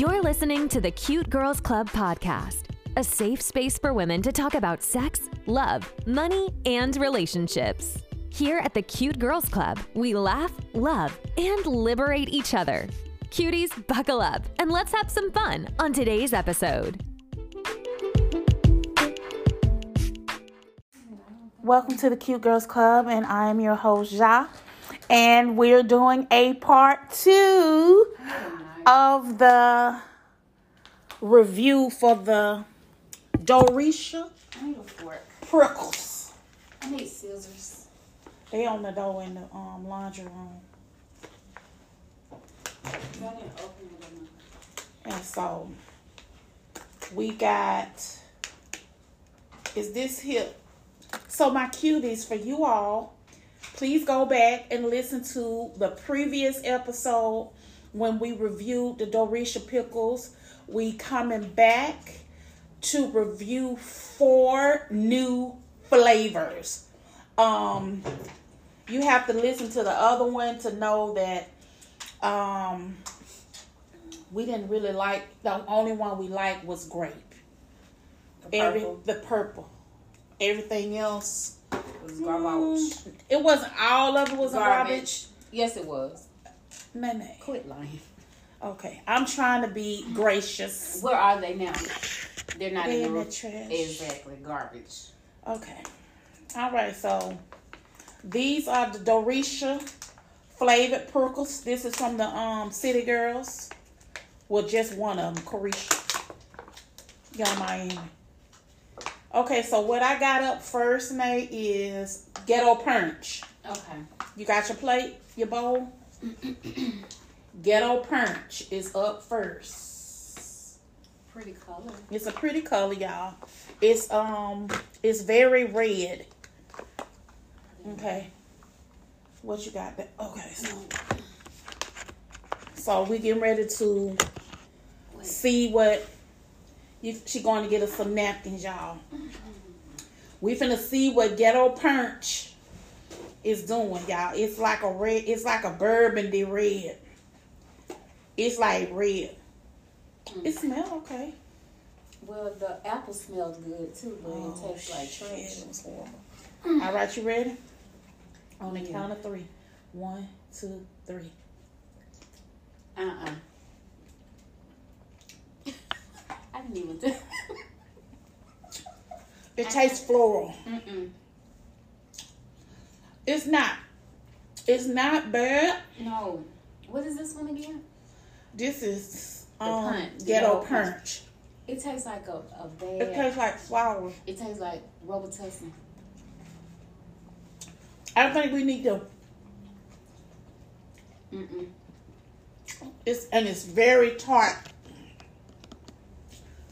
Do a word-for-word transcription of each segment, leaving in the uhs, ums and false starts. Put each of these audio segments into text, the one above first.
You're listening to the Cute Girls Club podcast, a safe space for women to talk about sex, love, money, and relationships. Here at the Cute Girls Club, we laugh, love, and liberate each other. Cuties, buckle up, and let's have some fun on today's episode. Welcome to the Cute Girls Club, and I am your host, Ja, and we're doing a part two of the review for the Doresha Purkles. I need scissors. They on the door in the um, laundry room. And so we got, is this here? So my cuties, for you all, please go back and listen to the previous episode when we reviewed the Doresha Purkles. We coming back to review four new flavors. Um, you have to listen to the other one to know that um, we didn't really like, the only one we liked was grape. The Every, the purple. Everything else was garbage. Mm, it wasn't, all of it was garbage. garbage. Yes, it was. Nene. Quit lying. Okay, I'm trying to be gracious. Where are they now? They're not They're in, the in the trash. Exactly, garbage. Okay. All right, so these are the Doresha flavored Purkles. This is from the um City Girls. Well, just one of them, Carisha. Young Miami. Okay, so what I got up first, May, is Ghetto Punch. Okay. You got your plate, your bowl? Ghetto Punch is up first. Pretty color. It's a pretty color, y'all. It's um, it's very red. Okay. What you got there? Okay, so so we getting ready to Wait. see what you, she going to get us some napkins, y'all. We finna see what Ghetto Punch is doing, y'all. It's like a red, it's like a burgundy red. It's like red. Mm. It smells okay. Well, the apple smells good too, but oh, it tastes like trash. It was horrible. Mm. All right, you ready? On the yeah. count of three. One, two, three. Uh-uh. I didn't even do it. It I tastes floral. Mm-mm. It's not. It's not bad. No. What is this one again? This is um, the punch. Ghetto Punch. It tastes like a, a bad. It tastes like flour. It tastes like Robitussin. I think we need to. Mm-mm. It's and it's very tart.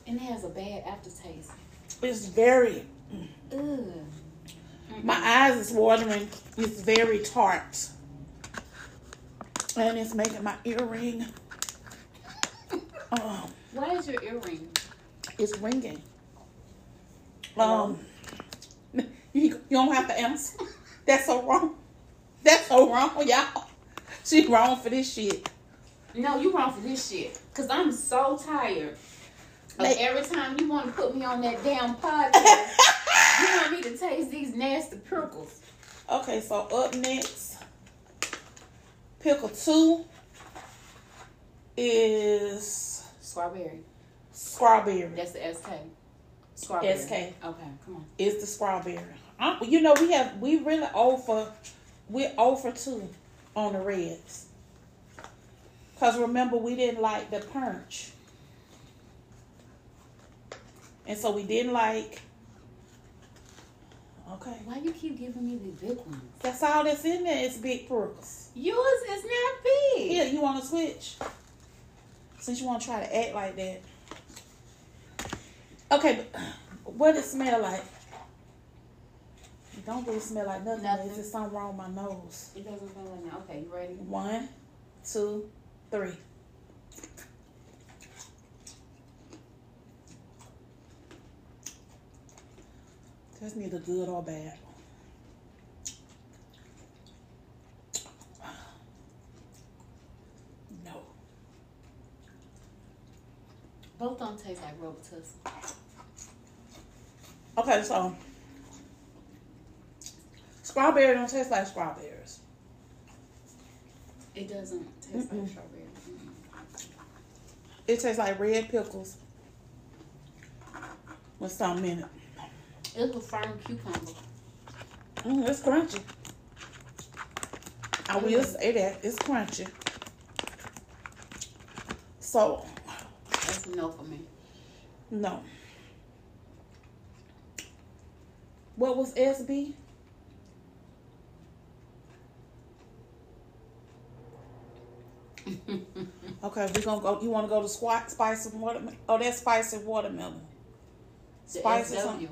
And it has a bad aftertaste. It's very. Ugh. My eyes is watering. It's very tart. And it's making my earring. Um, Why is your earring? It's ringing. Um, you, you don't have to answer. That's so wrong. That's so wrong, y'all. She wrong for this shit. No, you wrong for this shit. Because I'm so tired. Like, every time you want to put me on that damn podcast. You want me to taste these nasty pickles. Okay, so up next, pickle two is strawberry. Strawberry. That's the S K. Strawberry. S K. Okay, come on. It's the strawberry. I'm, you know we have we really over we're over two on the reds. Cause remember we didn't like the punch, and so we didn't like. Okay. Why you keep giving me the big ones? That's all that's in there. It's big Purkles. Yours is not big. Yeah, you want to switch? Since you want to try to act like that. Okay, but what does it smell like? It don't really smell like nothing. nothing. Is there something wrong with my nose? It doesn't smell like nothing. Okay, you ready? One, two, three. That's neither good or bad. No. Both don't taste like Robitussin. Okay, so strawberry don't taste like strawberries. It doesn't taste Mm-mm. like strawberry. It tastes like red pickles with some in it. It's a firm cucumber. Mm, it's crunchy. I will say that. It's crunchy. So. That's no for me. No. What was S B? Okay, we're going to go. You want to go to squat, spicy watermelon? Oh, that's spicy watermelon. Spicy something.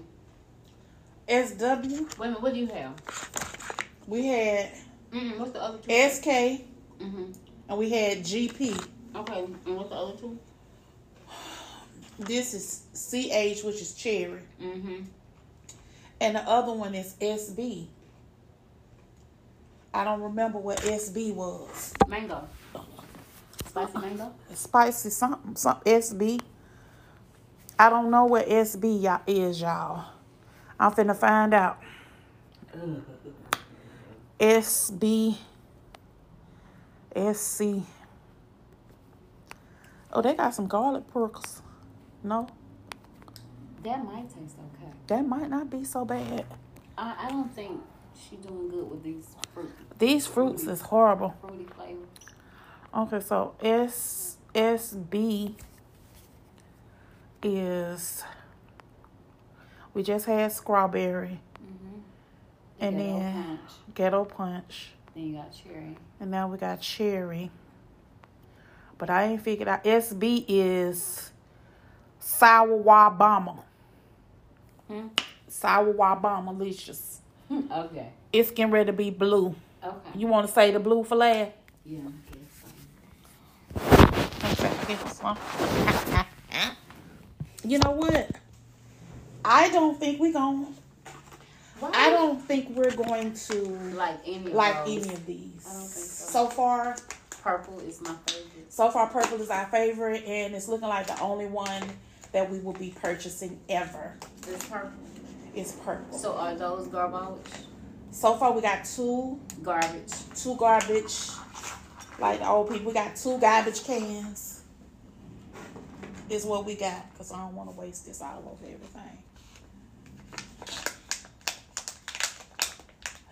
S W. Wait a minute, what do you have? We had mm-hmm. What's the other two? S K mm-hmm. and we had G P. Okay, and what's the other two? This is C H, which is cherry. Mm-hmm. And the other one is S B. I don't remember what S B was. Mango. Spicy mango? Spicy something. Some S B. I don't know what S B y'all is, y'all. I'm finna find out. Ugh. S B. S C. Oh, they got some garlic Purkles. No? That might taste okay. That might not be so bad. I, I don't think she's doing good with these fruits. These fruits fruity, is horrible. Fruity flavor. Okay, so S S B is... We just had strawberry, mm-hmm. and ghetto then punch. ghetto punch. Then you got cherry. And now we got cherry. But I ain't figured out. S B is sour wabama. Hmm? Sour wabama licious. Hmm. Okay. It's getting ready to be blue. Okay. You want to say the blue for last? Yeah, I guess so. Okay, this one. You know what? I don't think we're going I don't think we're going to like any, like of, any of these. I don't think so. So far, purple is my favorite. So far, purple is our favorite, and it's looking like the only one that we will be purchasing ever. It's purple. It's purple. So are those garbage? So far, we got two garbage. Two garbage. Like the old people, we got two garbage cans. Is what we got, because I don't want to waste this all over everything.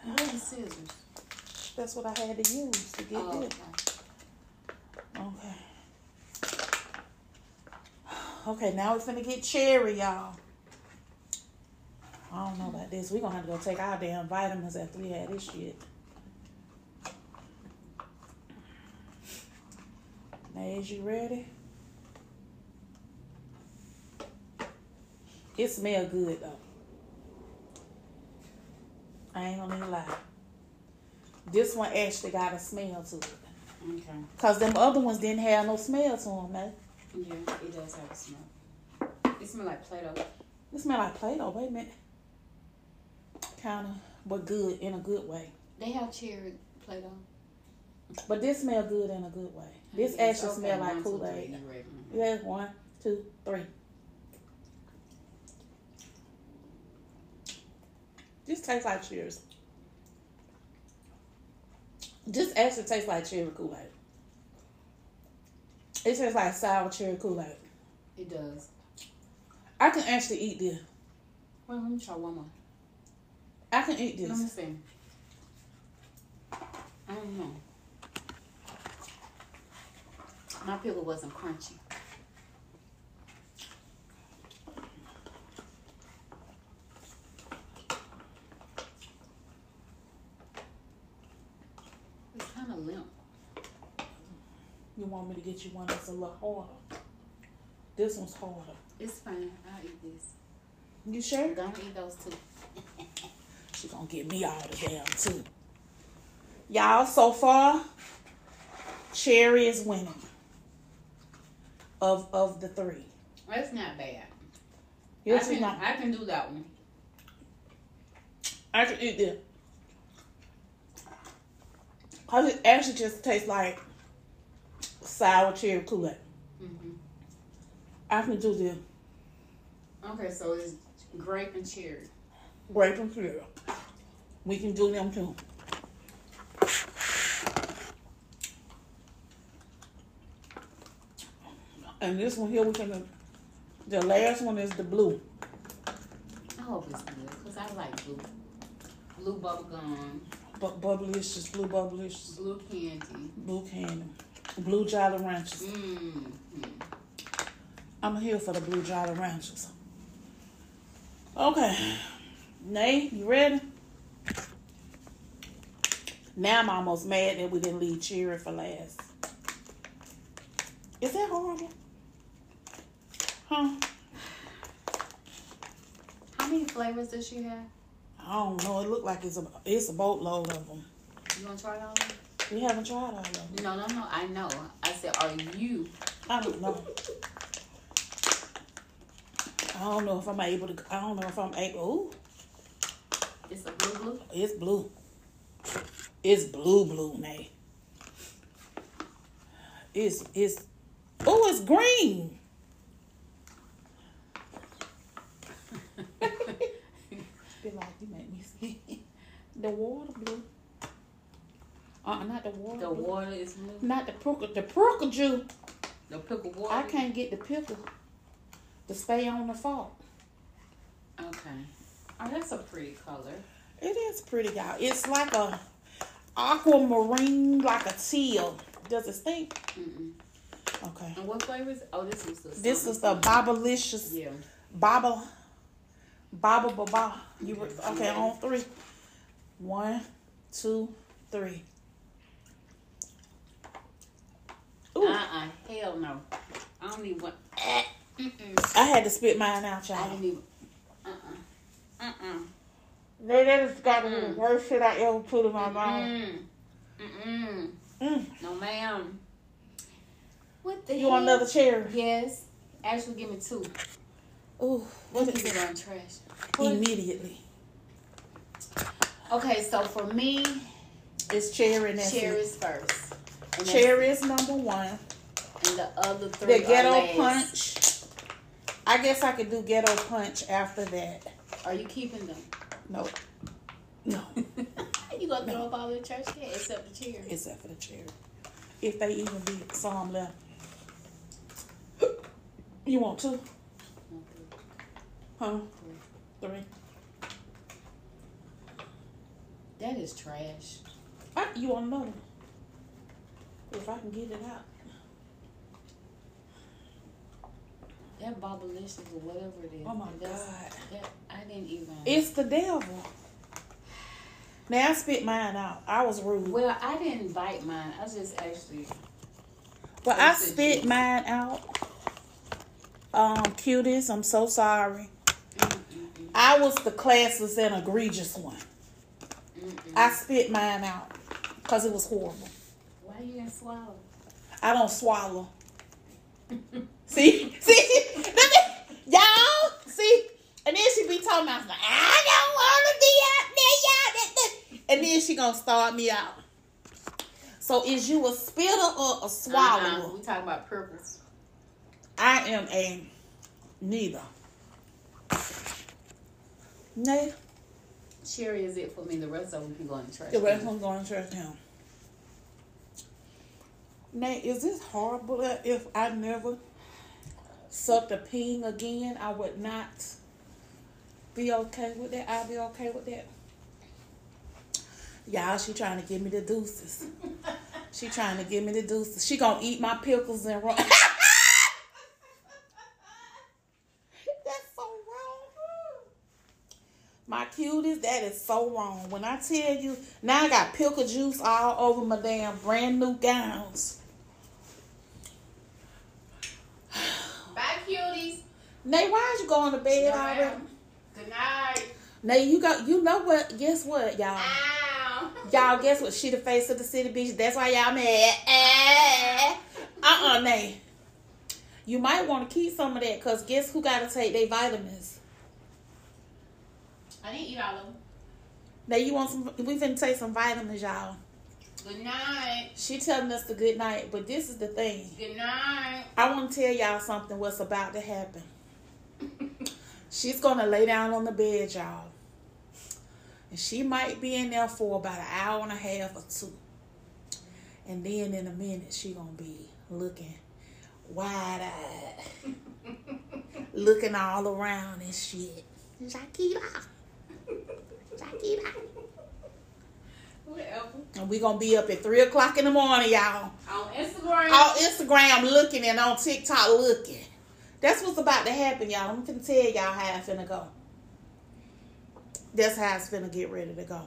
What are the scissors? That's what I had to use to get oh, this. Okay. Okay, now it's going to get cherry, y'all. I don't know about this. We're going to have to go take our damn vitamins after we had this shit. Now, is you ready? It smells good, though. I ain't gonna lie. This one actually got a smell to it. Okay. Because them other ones didn't have no smell to them, man. Yeah, it does have a smell. It smells like Play-Doh. It smells like Play-Doh. Wait a minute. Kind of, but good, in a good way. They have cherry Play-Doh. But this smells good in a good way. This yeah, actually okay. smells like Kool-Aid. Yeah, one, two, three. This tastes like cheers. This actually tastes like cherry Kool-Aid. It tastes like sour cherry Kool-Aid. It does. I can actually eat this. Wait, let me try one more. I can eat this. Let me see. I don't know. My pickle wasn't crunchy. You want me to get you one that's a little harder? This one's harder. It's fine. I'll eat this. You sure? Don't eat those two. She's going to get me all the damn two. Y'all, so far, cherry is winning of of the three. That's not bad. Yes, I can, not. I can do that one. I can eat this. Because it actually just tastes like sour cherry Kool-Aid. Mm-hmm. I'm gonna do them. Okay, so it's grape and cherry. Grape and cherry. We can do them too. And this one here, we can. The last one is the blue. I hope it's good because I like blue. Blue bubble gum. Bu- bubblicious, blue bubblicious. Blue candy. Blue candy. Blue Jolly Ranchers. Mm-hmm. I'm here for the Blue Jolly Ranchers. Okay. Nay, you ready? Now I'm almost mad that we didn't leave cherry for last. Is that horrible? Huh? How many flavors does she have? I don't know. It looked like it's a it's a boatload of them. You want to try all of them? We haven't tried all of them. No, no, no. I know. I said, are you? I don't know. I don't know if I'm able to. I don't know if I'm able. Ooh. It's a blue blue? It's blue. It's blue blue, Nate. It's, it's, oh, it's green. Feel like you make me see. The water blue. Uh, not the water. The blue. Water is blue. Not the pickle. The pickle juice. The pickle water. I can't get the pickle to stay on the fork. Okay. Oh, that's a pretty color. It is pretty, y'all. It's like a aquamarine, like a teal. Does it stink? Mm-mm. Okay. And what flavor is? Oh, this is the. This is the Bobblicious. Yeah. Bobble. Baba, baba. You were, okay, on three. One, two, three. Ooh. Uh-uh. Hell no. I don't even want... Mm-mm. I had to spit mine out, y'all. I didn't even... Uh-uh. Uh-uh. They, that has got to be the worst shit I ever put in my mouth. Mm-mm. Mm. No, ma'am. What the hell? You want another cherry? Yes. Actually, give me two. Ooh, what is it on trash? What? Immediately. Okay, so for me, it's cherry and cherries first. And cherry is number one. And the other three. The ghetto are last. Punch. I guess I could do ghetto punch after that. Are you keeping them? No. No. You gonna throw up all the trash can except the cherry? Except for the cherry. If they even be some left. You want two? Huh? Three. Three. That is trash. I, you want another? If I can get it out. That Bobblicious or whatever it is. Oh my That's, God. That, I didn't even. It's the devil. Now I spit mine out. I was rude. Well, I didn't bite mine. I just actually. Well, I spit you. mine out. Um, cuties, I'm so sorry. Mm-mm-mm. I was the classless and egregious one. Mm-mm. I spit mine out because it was horrible. Why you didn't swallow? I don't swallow. See? See? Y'all? See? And then she be talking about, I don't want to be out there, y'all. And then she going to start me out. So is you a spitter or a swallower? Uh-uh. We talking about purpose. I am a neither. Nate? Cherry is it for me. The rest of them can go in the trash. The rest of them go in the trash now. Nate, is this horrible that if I never sucked a ping again, I would not be okay with that? I'd be okay with that. Y'all, she trying to give me the deuces. She trying to give me the deuces. She gonna eat my pickles and run. My cuties, that is so wrong. When I tell you, now I got pickle juice all over my damn brand new gowns. Bye, cuties. Nay, why is you going to bed no, already? Good night. Nay, you go. You know what? Guess what, y'all? Ow. Y'all, guess what? She the face of the city, bitch. That's why y'all mad. Uh-uh, Nay. You might want to keep some of that, because guess who got to take their vitamins? I didn't eat all of them. Now you want some? We finna take some vitamins, y'all. Good night. She telling us the good night, but this is the thing. Good night. I want to tell y'all something what's about to happen. She's going to lay down on the bed, y'all. And she might be in there for about an hour and a half or two. And then in a minute, she going to be looking wide-eyed. Looking all around and shit. Shakira. Shakira. Whatever. And we're going to be up at three o'clock in the morning, y'all. On Instagram. On Instagram looking and on TikTok looking. That's what's about to happen, y'all. I'm going to tell y'all how it's going to go. That's how it's going to get ready to go.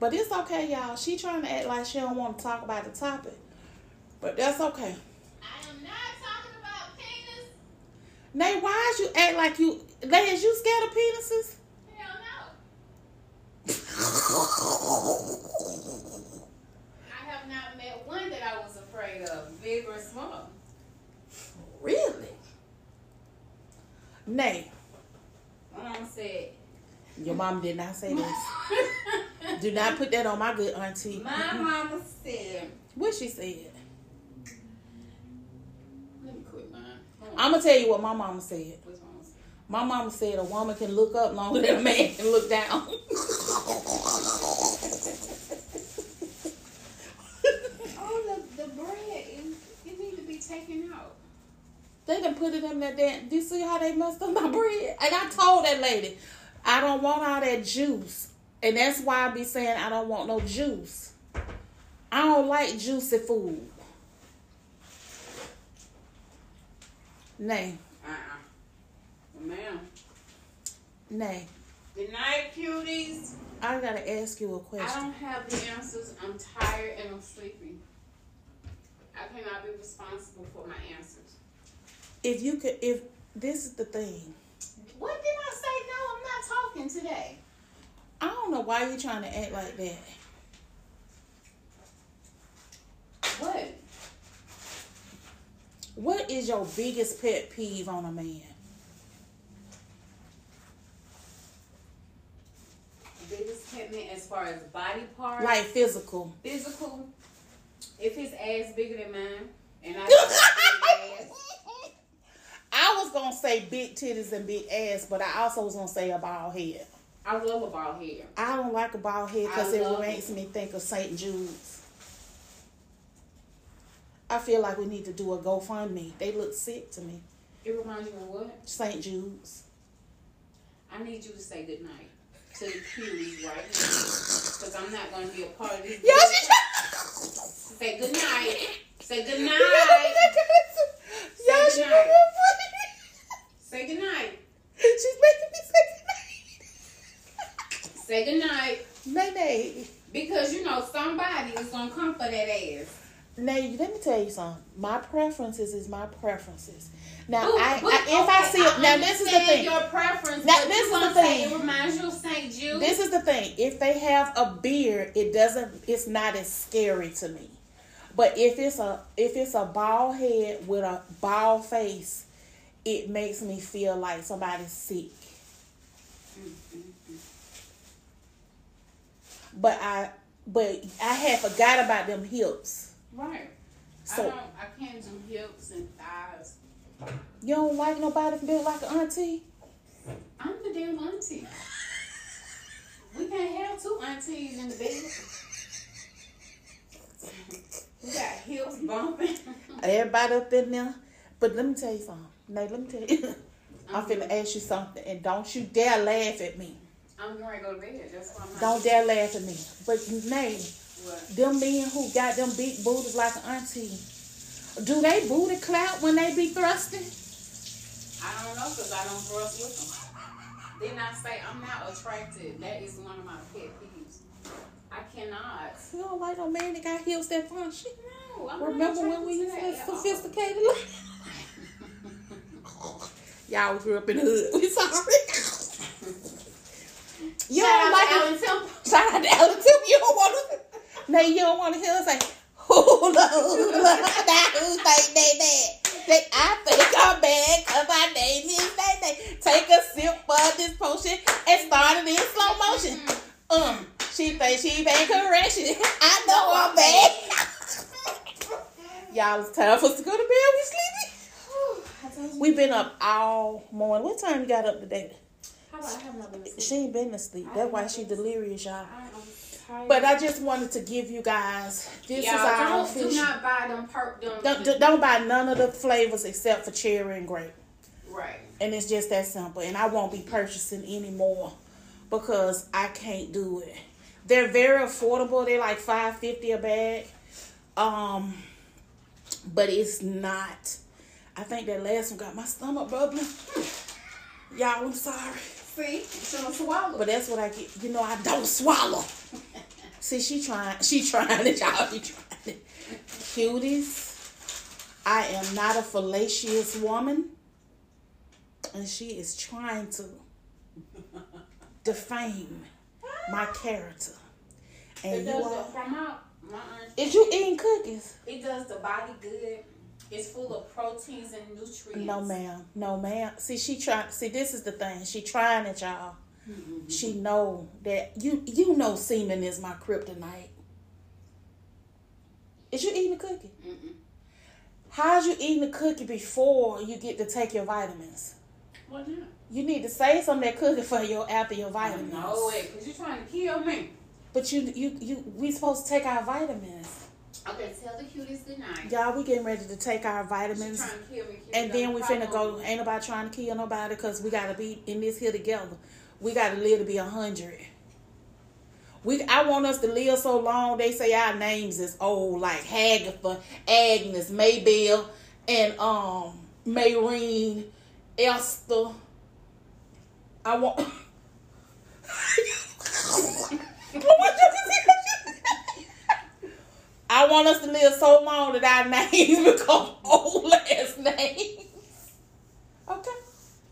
But it's okay, y'all. She trying to act like she don't want to talk about the topic. But that's okay. I am not talking about penis. Nay, why is you act like you... Nay, is you scared of penises? I have not met one that I was afraid of, big or small. Really? Nay. My mom said. Your mom did not say this. Do not put that on my good auntie. My mama said. What she said? Let me quit mine. I'm going to tell you what my mama said. What's mama said? My mama said a woman can look up longer than a man can look down. Oh, the, the bread, it, it need to be taken out. They done put it in that damn... Do you see how they messed up my bread? And I told that lady, I don't want all that juice. And that's why I be saying I don't want no juice. I don't like juicy food. Nay. Uh-uh. Ma'am. Nay. Good night, cuties. I gotta ask you a question. I don't have the answers. I'm tired and I'm sleepy. I cannot be responsible for my answers. If you could, if this is the thing. What did I say? No, I'm not talking today. I don't know why you're trying to act like that. What? What is your biggest pet peeve on a man? Biggest pet peeve as far as body parts, like physical. Physical. If his ass bigger than mine, and I, ass. I was gonna say big titties and big ass, but I also was gonna say a bald head. I love a bald head. I don't like a bald head because it makes me think of Saint Jude's. I feel like we need to do a GoFundMe. They look sick to me. It reminds you of what? Saint Jude's. I need you to say good night. To the cuties right now, because I'm not going to be a part of this. Yes, say good night. Say good night. Yes, say good night. Say good night. She's making me say good night. Say good night. Nay, because you know somebody is going to come for that ass. Nay, let me tell you something. My preferences is my preferences. Now, Ooh, I, but, I, if okay, I see, I now this is the thing. Your preference, now this is the thing. It reminds you of Saint Jude. This is the thing. If they have a beard, it doesn't. It's not as scary to me. But if it's a if it's a bald head with a bald face, it makes me feel like somebody's sick. Mm-hmm. But I but I had forgot about them hips. Right. So I don't. I can't do hips and thighs. You don't like nobody built like an auntie? I'm the damn auntie. We can't have two aunties in the bed. We got heels bumping. Everybody up in there. But let me tell you something. Now, let me tell you. I'm finna ask you something. And don't you dare laugh at me. I'm going to go to bed. That's why I'm not. Don't dare laugh at me. But, man, what? Them men who got them big booties like an auntie. Do they booty clap when they be thrusting? I don't know because I don't thrust with them. Then I say I'm not attracted. That is one of my pet peeves. I cannot. You don't like no man that got heels that function? No, I'm Remember not when we used to that sophisticated Y'all grew up in the hood. We sorry. You Shout don't like Alan Temple. Shout out to Alan Temple. You don't want to. No, you don't want to hear us say. Hula, hula, now who think they that? They, I think I'm bad because my name is they, they. Take a sip of this potion and start it in slow motion. Um, She thinks she made correction. I know I'm bad. Y'all, it's time for us to go to bed. We sleepy. We've been up all morning. What time you got up today? How about I have not been asleep? She ain't been asleep. That's why she delirious, y'all. But I just wanted to give you guys, this y'all, is our official. Do not buy them perk. Them don't, do, don't buy none of the flavors except for cherry and grape. Right. And it's just that simple. And I won't be purchasing any more because I can't do it. They're very affordable. They're like five fifty a bag. Um, but it's not. I think that last one got my stomach bubbling. Y'all, I'm sorry. See, you don't swallow. But that's what I get. You know, I don't swallow. See, she trying. She trying it, y'all. She trying it. Cuties, I am not a fallacious woman. And she is trying to defame my character. And you all, from my, my is you eating cookies? It does the body good. It's full of proteins and nutrients. No, ma'am. No, ma'am. See, she try. See, this is the thing. She trying it, y'all. Mm-hmm. She know that you you know semen is my kryptonite. Is you eating a cookie? Mm-mm. How's you eating a cookie before you get to take your vitamins? What now? You need to save some of that cookie for your after your vitamins. No way, because you're trying to kill me. But you you you we supposed to take our vitamins. Okay, tell the cuties good night. Y'all, we getting ready to take our vitamins. Trying to kill me, cuties, and then we finna go. Ain't nobody trying to kill nobody because we gotta be in this here together. We gotta live to be a hundred. We I want us to live so long. They say our names is old, like Hagatha, Agnes, Maybelle, and um Mayreen, Esther. I want. I want us to live so long that our names become old last names. Okay.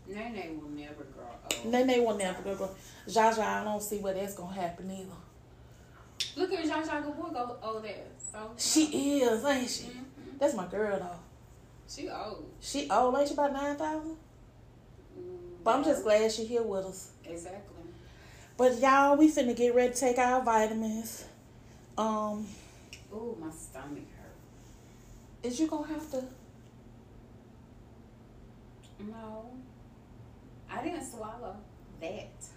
Nene will never grow old. Nene will never grow old. Jaja, I don't see where that's going to happen either. Look at Jaja Gabor go old ass. So she is, ain't she? Mm-hmm. That's my girl, though. She old. She old, ain't she about nine thousand? Mm-hmm. But I'm just glad she here with us. Exactly. But y'all, we finna get ready to take our vitamins. Um... Ooh, my stomach hurt. Is you gonna have to? No, I didn't swallow that.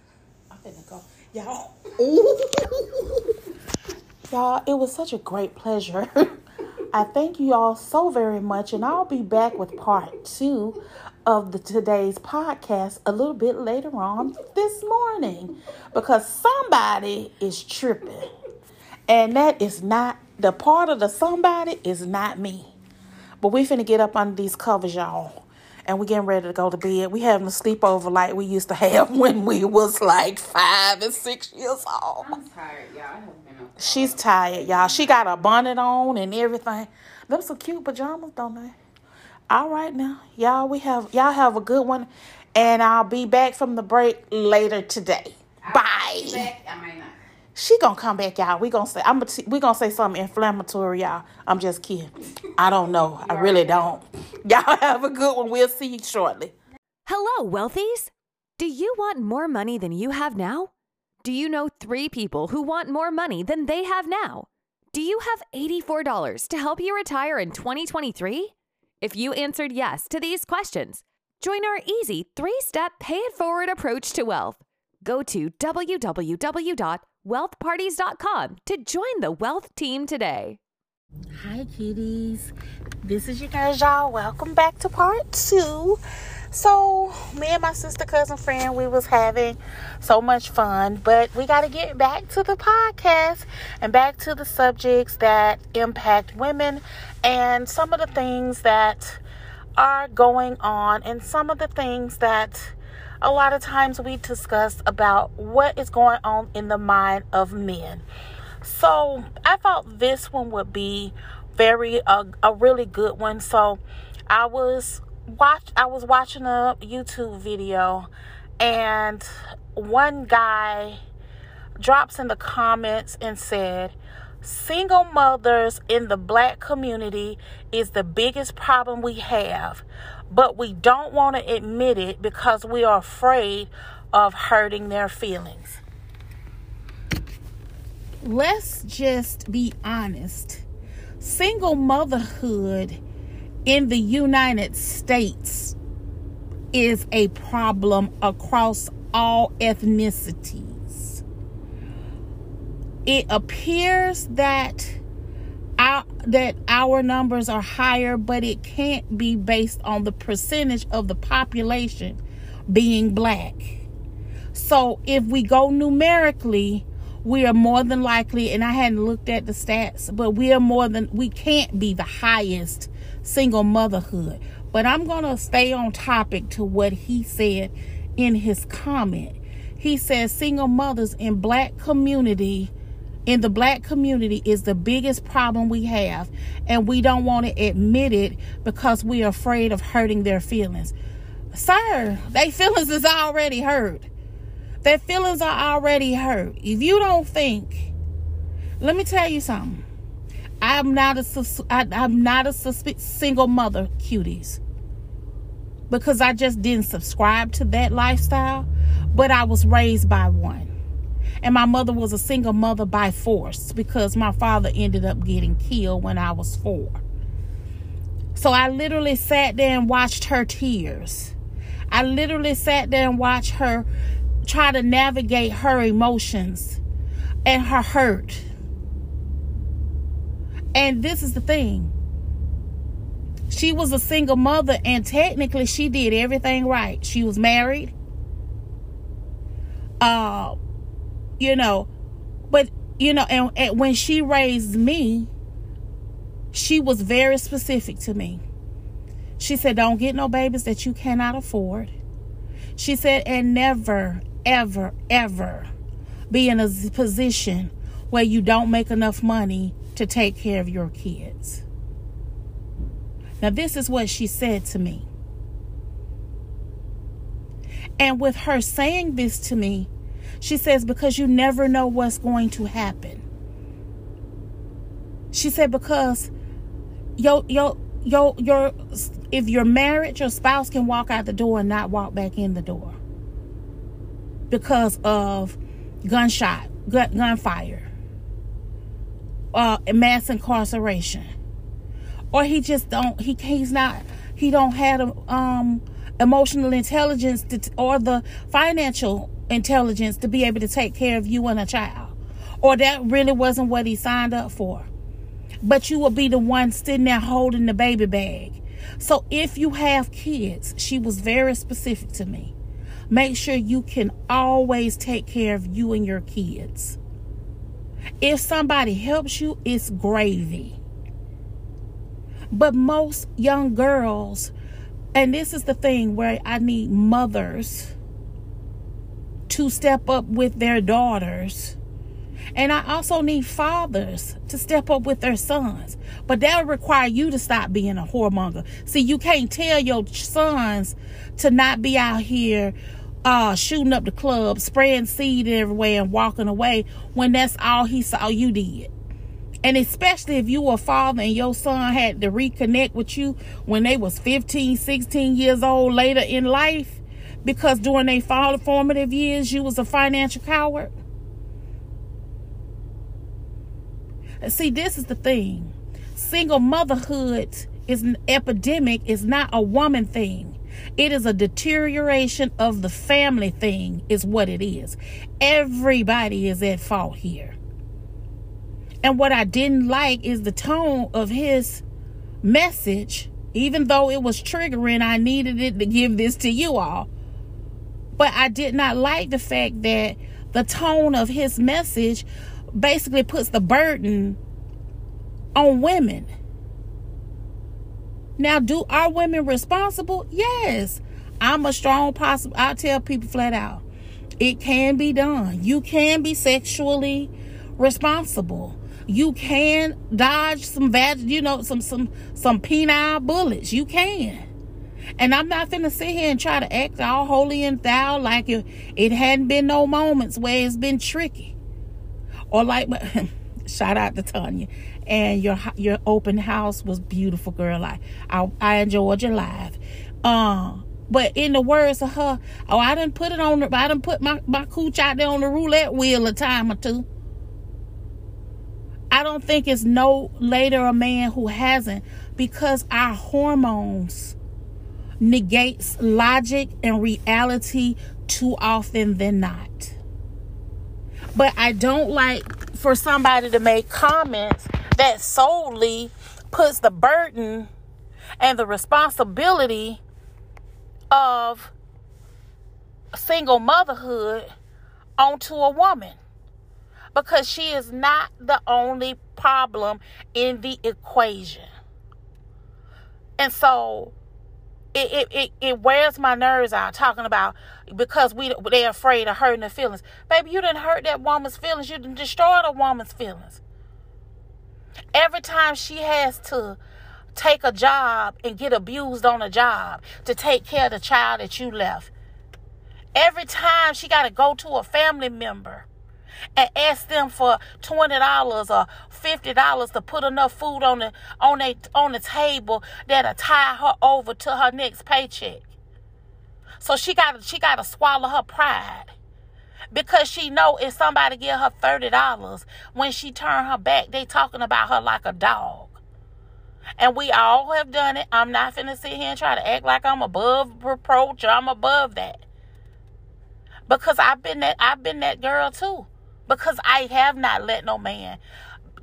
I'm finna go, y'all. Y'all, it was such a great pleasure. I thank you all so very much, and I'll be back with part two of the today's podcast a little bit later on this morning because somebody is tripping, and that is not. The part of the somebody is not me. But we finna get up under these covers, y'all. And we getting ready to go to bed. We having a sleepover like we used to have when we was like five and six years old. I'm tired, y'all. I have been up. She's tired, y'all. She got a bonnet on and everything. Them some cute pajamas, don't they? All right now. Y'all, we have y'all have a good one. And I'll be back from the break later today. I'll Bye. Be back. I may not. She gonna come back, y'all. We gonna say I'm. We gonna say something inflammatory, y'all. I'm just kidding. I don't know. I really don't. Y'all have a good one. We'll see you shortly. Hello, wealthies. Do you want more money than you have now? Do you know three people who want more money than they have now? Do you have eighty-four dollars to help you retire in twenty twenty-three? If you answered yes to these questions, join our easy three-step pay it forward approach to wealth. Go to w w w dot wealth parties dot com to join the wealth team today. Hi, cuties. This is your girl, y'all. Welcome back to part two. So, me and my sister, cousin, friend, we was having so much fun, but we got to get back to the podcast and back to the subjects that impact women and some of the things that are going on and some of the things that a lot of times we discuss about what is going on in the mind of men. So I thought this one would be very uh, a really good one. So I was watch I was watching a YouTube video, and one guy drops in the comments and said, "Single mothers in the black community is the biggest problem we have. But we don't want to admit it because we are afraid of hurting their feelings." let's just be honest. Single motherhood in the United States is a problem across all ethnicities. It appears that our, that our numbers are higher, but it can't be based on the percentage of the population being black. So if we go numerically, we are more than likely, and I hadn't looked at the stats, but we are more than, we can't be the highest single motherhood. But I'm going to stay on topic to what he said in his comment. He says single mothers in black community, in the black community is the biggest problem we have. And we don't want to admit it because we are afraid of hurting their feelings. Sir, their feelings is already hurt. Their feelings are already hurt. If you don't think, let me tell you something. I'm not a, I, I'm not a single mother, cuties, because I just didn't subscribe to that lifestyle, but I was raised by one. And my mother was a single mother by force because my father ended up getting killed when I was four. So I literally sat there and watched her tears. I literally sat there and watched her try to navigate her emotions and her hurt. And this is the thing. She was a single mother, and technically she did everything right. She was married. Uh, you know, but, you know, and, and when she raised me, she was very specific to me. She said, don't get no babies that you cannot afford. She said, and never, ever, ever be in a position where you don't make enough money to take care of your kids. Now, this is what she said to me. And with her saying this to me, she says, because you never know what's going to happen. She said, because yo, yo, yo, your, if you're married, your spouse can walk out the door and not walk back in the door because of gunshot, gun, gunfire. Uh, mass incarceration, or he just don't he he's not he don't have a, um emotional intelligence to, or the financial intelligence to be able to take care of you and a child, or that really wasn't what he signed up for, but you will be the one sitting there holding the baby bag. So if you have kids, she was very specific to me, make sure you can always take care of you and your kids. If somebody helps you, it's gravy. But most young girls, and this is the thing where I need mothers to step up with their daughters. And I also need fathers to step up with their sons. But that would require you to stop being a whoremonger. See, you can't tell your sons to not be out here Uh, shooting up the club, spraying seed everywhere and walking away when that's all he saw you did. And especially if you were a father and your son had to reconnect with you when they was fifteen, sixteen years old later in life, because during their formative years, you was a financial coward. See, this is the thing. Single motherhood is an epidemic. It's not a woman thing. It is a deterioration of the family thing is what it is. Everybody is at fault here. And what I didn't like is the tone of his message, even though it was triggering. I needed it to give this to you all. But I did not like the fact that the tone of his message basically puts the burden on women. Now, do are women responsible? Yes. I'm a strong possible. I tell people flat out, it can be done. You can be sexually responsible. You can dodge some, vag- you know, some some some penile bullets. You can. And I'm not finna sit here and try to act all holy and thou like it, it hadn't been no moments where it's been tricky, or like. Shout out to Tanya, and your your open house was beautiful, girl. I I, I enjoyed your live. Um, but in the words of her, oh, I done put it on. The, I done put my my cooch out there on the roulette wheel a time or two. I don't think it's no later a man who hasn't, because our hormones negates logic and reality too often than not. But I don't like for somebody to make comments that solely puts the burden and the responsibility of single motherhood onto a woman, because she is not the only problem in the equation. And so it it, it, it wears my nerves out talking about because we they're afraid of hurting their feelings. Baby, you done hurt that woman's feelings. You done destroyed a woman's feelings. Every time she has to take a job and get abused on a job to take care of the child that you left. Every time she got to go to a family member and ask them for twenty dollars or fifty dollars to put enough food on the on the, on the table that'll tie her over to her next paycheck. So she got she got to swallow her pride, because she know if somebody give her thirty dollars, when she turn her back, they talking about her like a dog. And we all have done it. I'm not finna sit here and try to act like I'm above reproach or I'm above that, because I've been that I've been that girl too. Because I have not let no man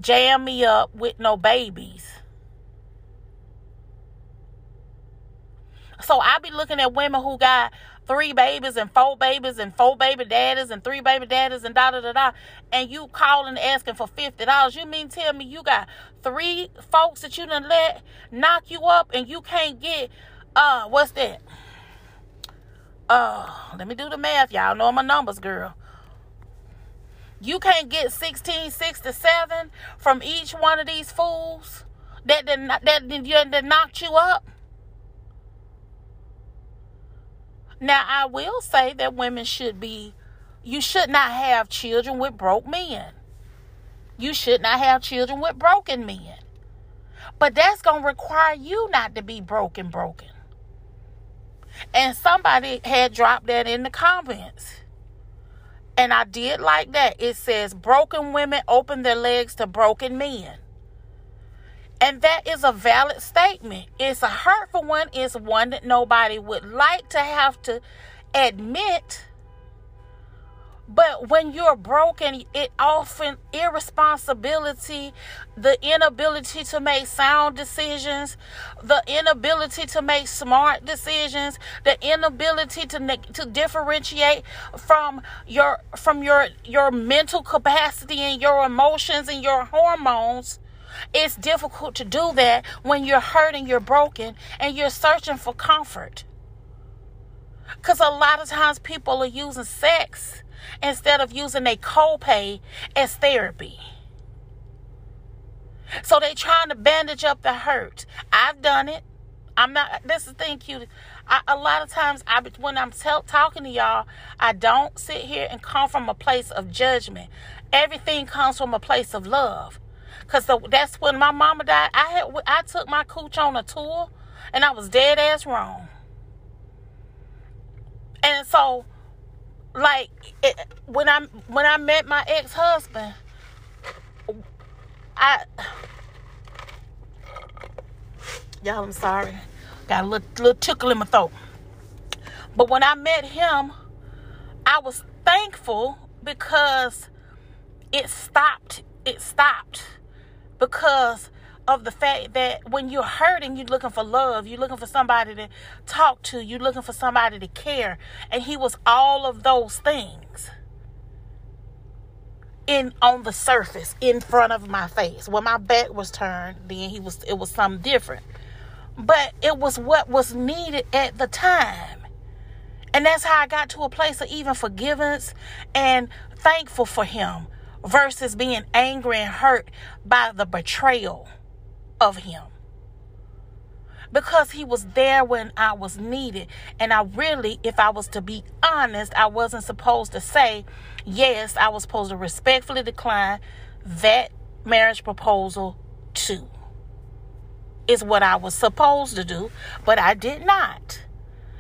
jam me up with no babies. So I be looking at women who got three babies and four babies and four baby daddies and three baby daddies and da da da da. And you calling asking for fifty dollars. You mean tell me you got three folks that you done let knock you up and you can't get, uh, what's that? Uh, let me do the math. Y'all know I'm a numbers girl. You can't get sixteen sixty-seven from each one of these fools that that, that, that knocked you up. Now, I will say that women should be, you should not have children with broke men. You should not have children with broken men. But that's going to require you not to be broken, broken. And somebody had dropped that in the comments, and I did like that. It says, broken women open their legs to broken men. And that is a valid statement. It's a hurtful one. It's one that nobody would like to have to admit. But when you're broken, it often irresponsibility, the inability to make sound decisions, the inability to make smart decisions, the inability to to differentiate from your from your your mental capacity and your emotions and your hormones. It's difficult to do that when you're hurting, you're broken, and you're searching for comfort. Because a lot of times people are using sex instead of using a copay as therapy. So they're trying to bandage up the hurt. I've done it. I'm not, this is the thing, cutie. I, a lot of times I, when I'm t- talking to y'all, I don't sit here and come from a place of judgment. Everything comes from a place of love. Because that's when my mama died. I had I took my cooch on a tour, and I was dead ass wrong. And so, like, it, when I when I met my ex-husband, I y'all, I'm sorry, got a little, little tickle in my throat. But when I met him, I was thankful because it stopped. It stopped. Because of the fact that when you're hurting, you're looking for love. You're looking for somebody to talk to. You're looking for somebody to care. And he was all of those things in on the surface, in front of my face. When my back was turned, then he was. It was something different. But it was what was needed at the time. And that's how I got to a place of even forgiveness and thankful for him, versus being angry and hurt by the betrayal of him. Because he was there when I was needed. And I really, if I was to be honest, I wasn't supposed to say yes. I was supposed to respectfully decline that marriage proposal too. Is what I was supposed to do. But I did not.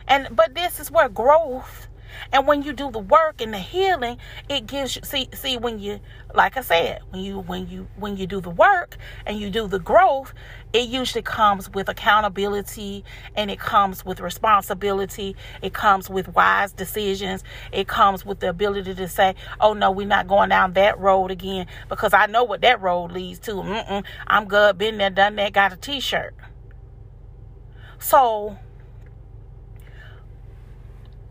And But this is where growth And when you do the work and the healing, it gives you, see, see, when you, like I said, when you, when you, when you do the work and you do the growth, it usually comes with accountability, and it comes with responsibility. It comes with wise decisions. It comes with the ability to say, oh no, we're not going down that road again, because I know what that road leads to. Mm-mm, I'm good. Been there, done that, got a t-shirt. So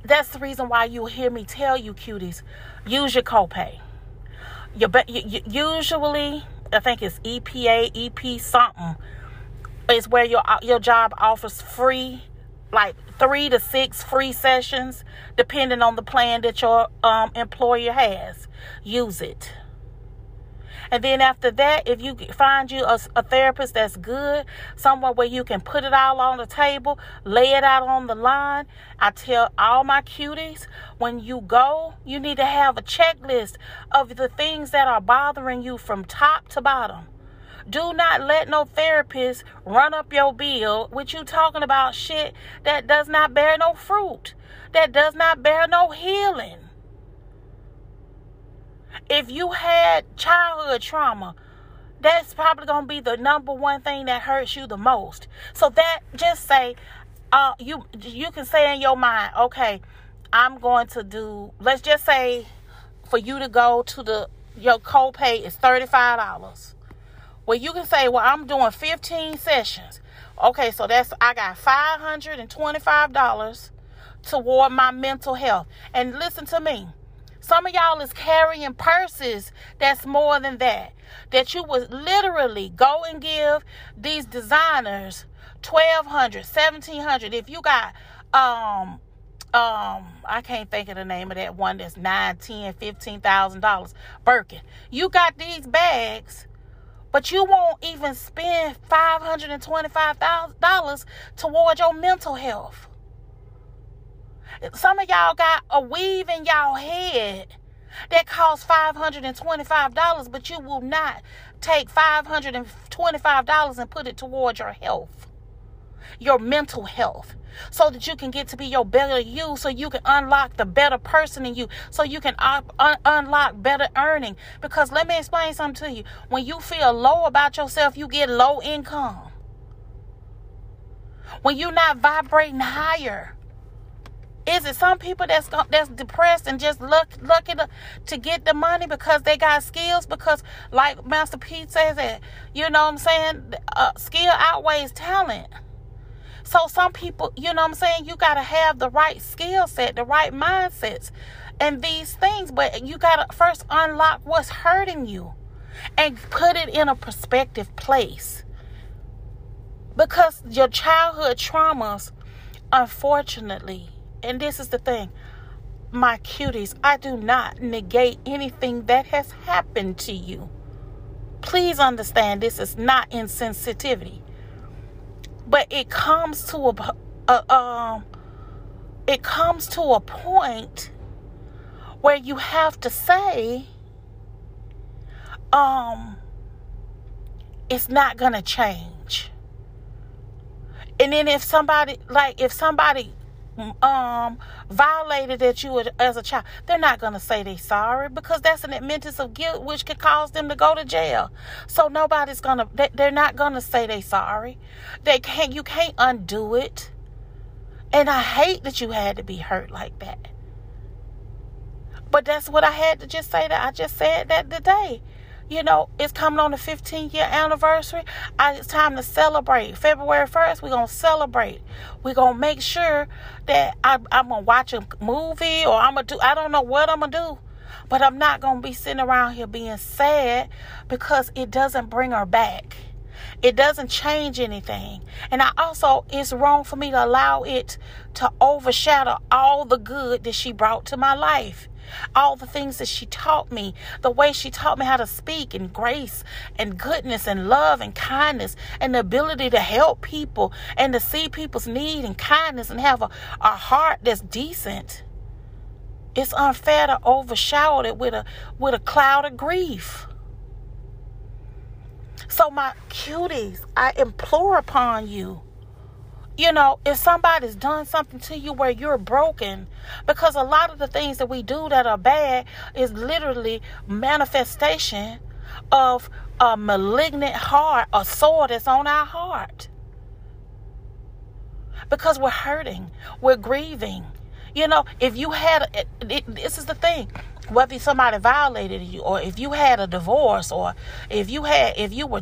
that's the reason why you hear me tell you, cuties, use your copay. Your, you, you, usually, I think it's E P A, E P something, is where your your job offers free, like three to six free sessions, depending on the plan that your um, employer has. Use it. And then after that, if you find you a, a therapist that's good, somewhere where you can put it all on the table, lay it out on the line. I tell all my cuties, when you go, you need to have a checklist of the things that are bothering you from top to bottom. Do not let no therapist run up your bill with you talking about shit that does not bear no fruit, that does not bear no healing. If you had childhood trauma, that's probably going to be the number one thing that hurts you the most. So that, just say, uh, you you can say in your mind, okay, I'm going to do, let's just say for you to go to the, your copay is thirty-five dollars. Well, you can say, well, I'm doing fifteen sessions. Okay, so that's, I got five hundred twenty-five dollars toward my mental health. And listen to me. Some of y'all is carrying purses that's more than that. That you would literally go and give these designers twelve hundred dollars, seventeen hundred dollars. If you got, um, um, I can't think of the name of that one that's nine thousand dollars, ten thousand dollars, fifteen thousand dollars, Birkin. You got these bags, but you won't even spend five hundred twenty-five dollars toward your mental health. Some of y'all got a weave in y'all head that costs five hundred twenty-five dollars, but you will not take five hundred twenty-five dollars and put it toward your health, your mental health, so that you can get to be your better you, so you can unlock the better person in you, so you can un- un- unlock better earning. Because let me explain something to you. When you feel low about yourself, you get low income. When you're not vibrating higher. Is it some people that's that's depressed and just luck, lucky to, to get the money because they got skills? Because like Master Pete says that, you know what I'm saying, uh, skill outweighs talent. So some people, you know what I'm saying, you got to have the right skill set, the right mindsets and these things. But you got to first unlock what's hurting you and put it in a perspective place. Because your childhood traumas, unfortunately, and this is the thing, my cuties, I do not negate anything that has happened to you. Please understand, this is not insensitivity. But it comes to a, a um, it comes to a point where you have to say, um, it's not gonna change. And then if somebody, like if somebody. Um, violated that you as a child, they're not going to say they're sorry, because that's an admittance of guilt, which could cause them to go to jail. So nobody's going to, they're not going to say they're sorry. They can't, you can't undo it. And I hate that you had to be hurt like that. But that's what I had to just say, that I just said that today. You know, it's coming on the fifteen-year anniversary. I, it's time to celebrate. February first, we're going to celebrate. We're going to make sure that I, I'm going to watch a movie, or I'm going to do, I don't know what I'm going to do. But I'm not going to be sitting around here being sad, because it doesn't bring her back. It doesn't change anything. And I also, it's wrong for me to allow it to overshadow all the good that she brought to my life. All the things that she taught me, the way she taught me how to speak, and grace and goodness and love and kindness, and the ability to help people and to see people's need and kindness and have a, a heart that's decent. It's unfair to overshadow it with a with a cloud of grief. So my cuties, I implore upon you, you know, if somebody's done something to you where you're broken, because a lot of the things that we do that are bad is literally manifestation of a malignant heart, a sore that's on our heart. Because we're hurting, we're grieving. You know, if you had, it, it, this is the thing, whether somebody violated you, or if you had a divorce, or if you had, if you were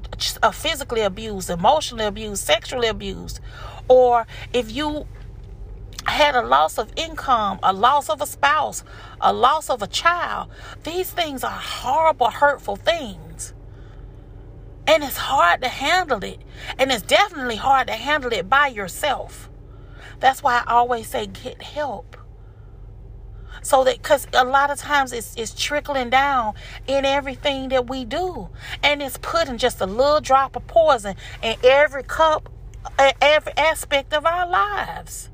physically abused, emotionally abused, sexually abused, or if you had a loss of income, a loss of a spouse, a loss of a child, these things are horrible, hurtful things. And it's hard to handle it. And it's definitely hard to handle it by yourself. That's why I always say get help. So that, because a lot of times it's, it's trickling down in everything that we do. And it's putting just a little drop of poison in every cup, in every aspect of our lives.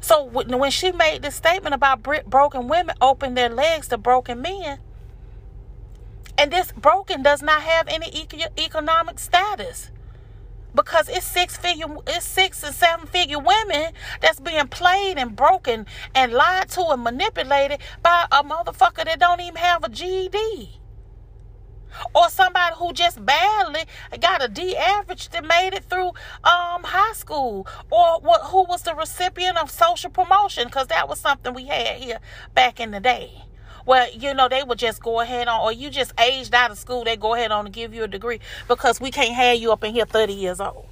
So when she made this statement about broken women open their legs to broken men, and this broken does not have any economic status. Because it's six figure, it's six and seven figure women that's being played and broken and lied to and manipulated by a motherfucker that don't even have a G E D, or somebody who just barely got a D average that made it through um high school, or what, who was the recipient of social promotion, because that was something we had here back in the day. Well, you know, they would just go ahead on, or you just aged out of school, they go ahead on and give you a degree, because we can't have you up in here thirty years old.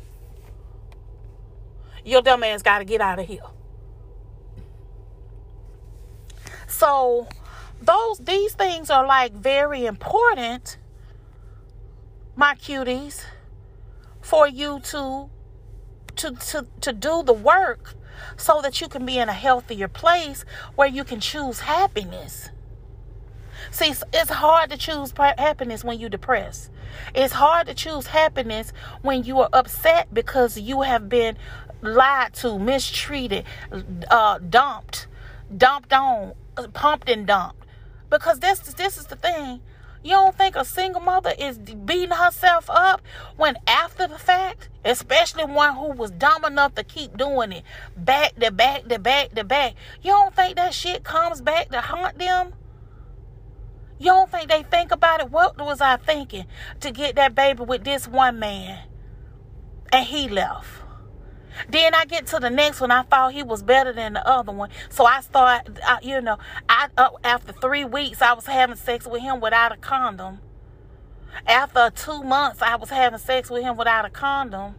Your dumb ass got to get out of here. So, those these things are like very important, my cuties, for you to to to, to do the work so that you can be in a healthier place where you can choose happiness. See, it's hard to choose happiness when you're depressed. It's hard to choose happiness when you are upset because you have been lied to, mistreated, uh, dumped, dumped on, pumped and dumped. Because this, this is the thing. You don't think a single mother is beating herself up when after the fact, especially one who was dumb enough to keep doing it, back to back to back to back. You don't think that shit comes back to haunt them? You don't think they think about it? What was I thinking to get that baby with this one man? And he left. Then I get to the next one. I thought he was better than the other one. So I start, I, you know, I uh, after three weeks, I was having sex with him without a condom. After two months, I was having sex with him without a condom.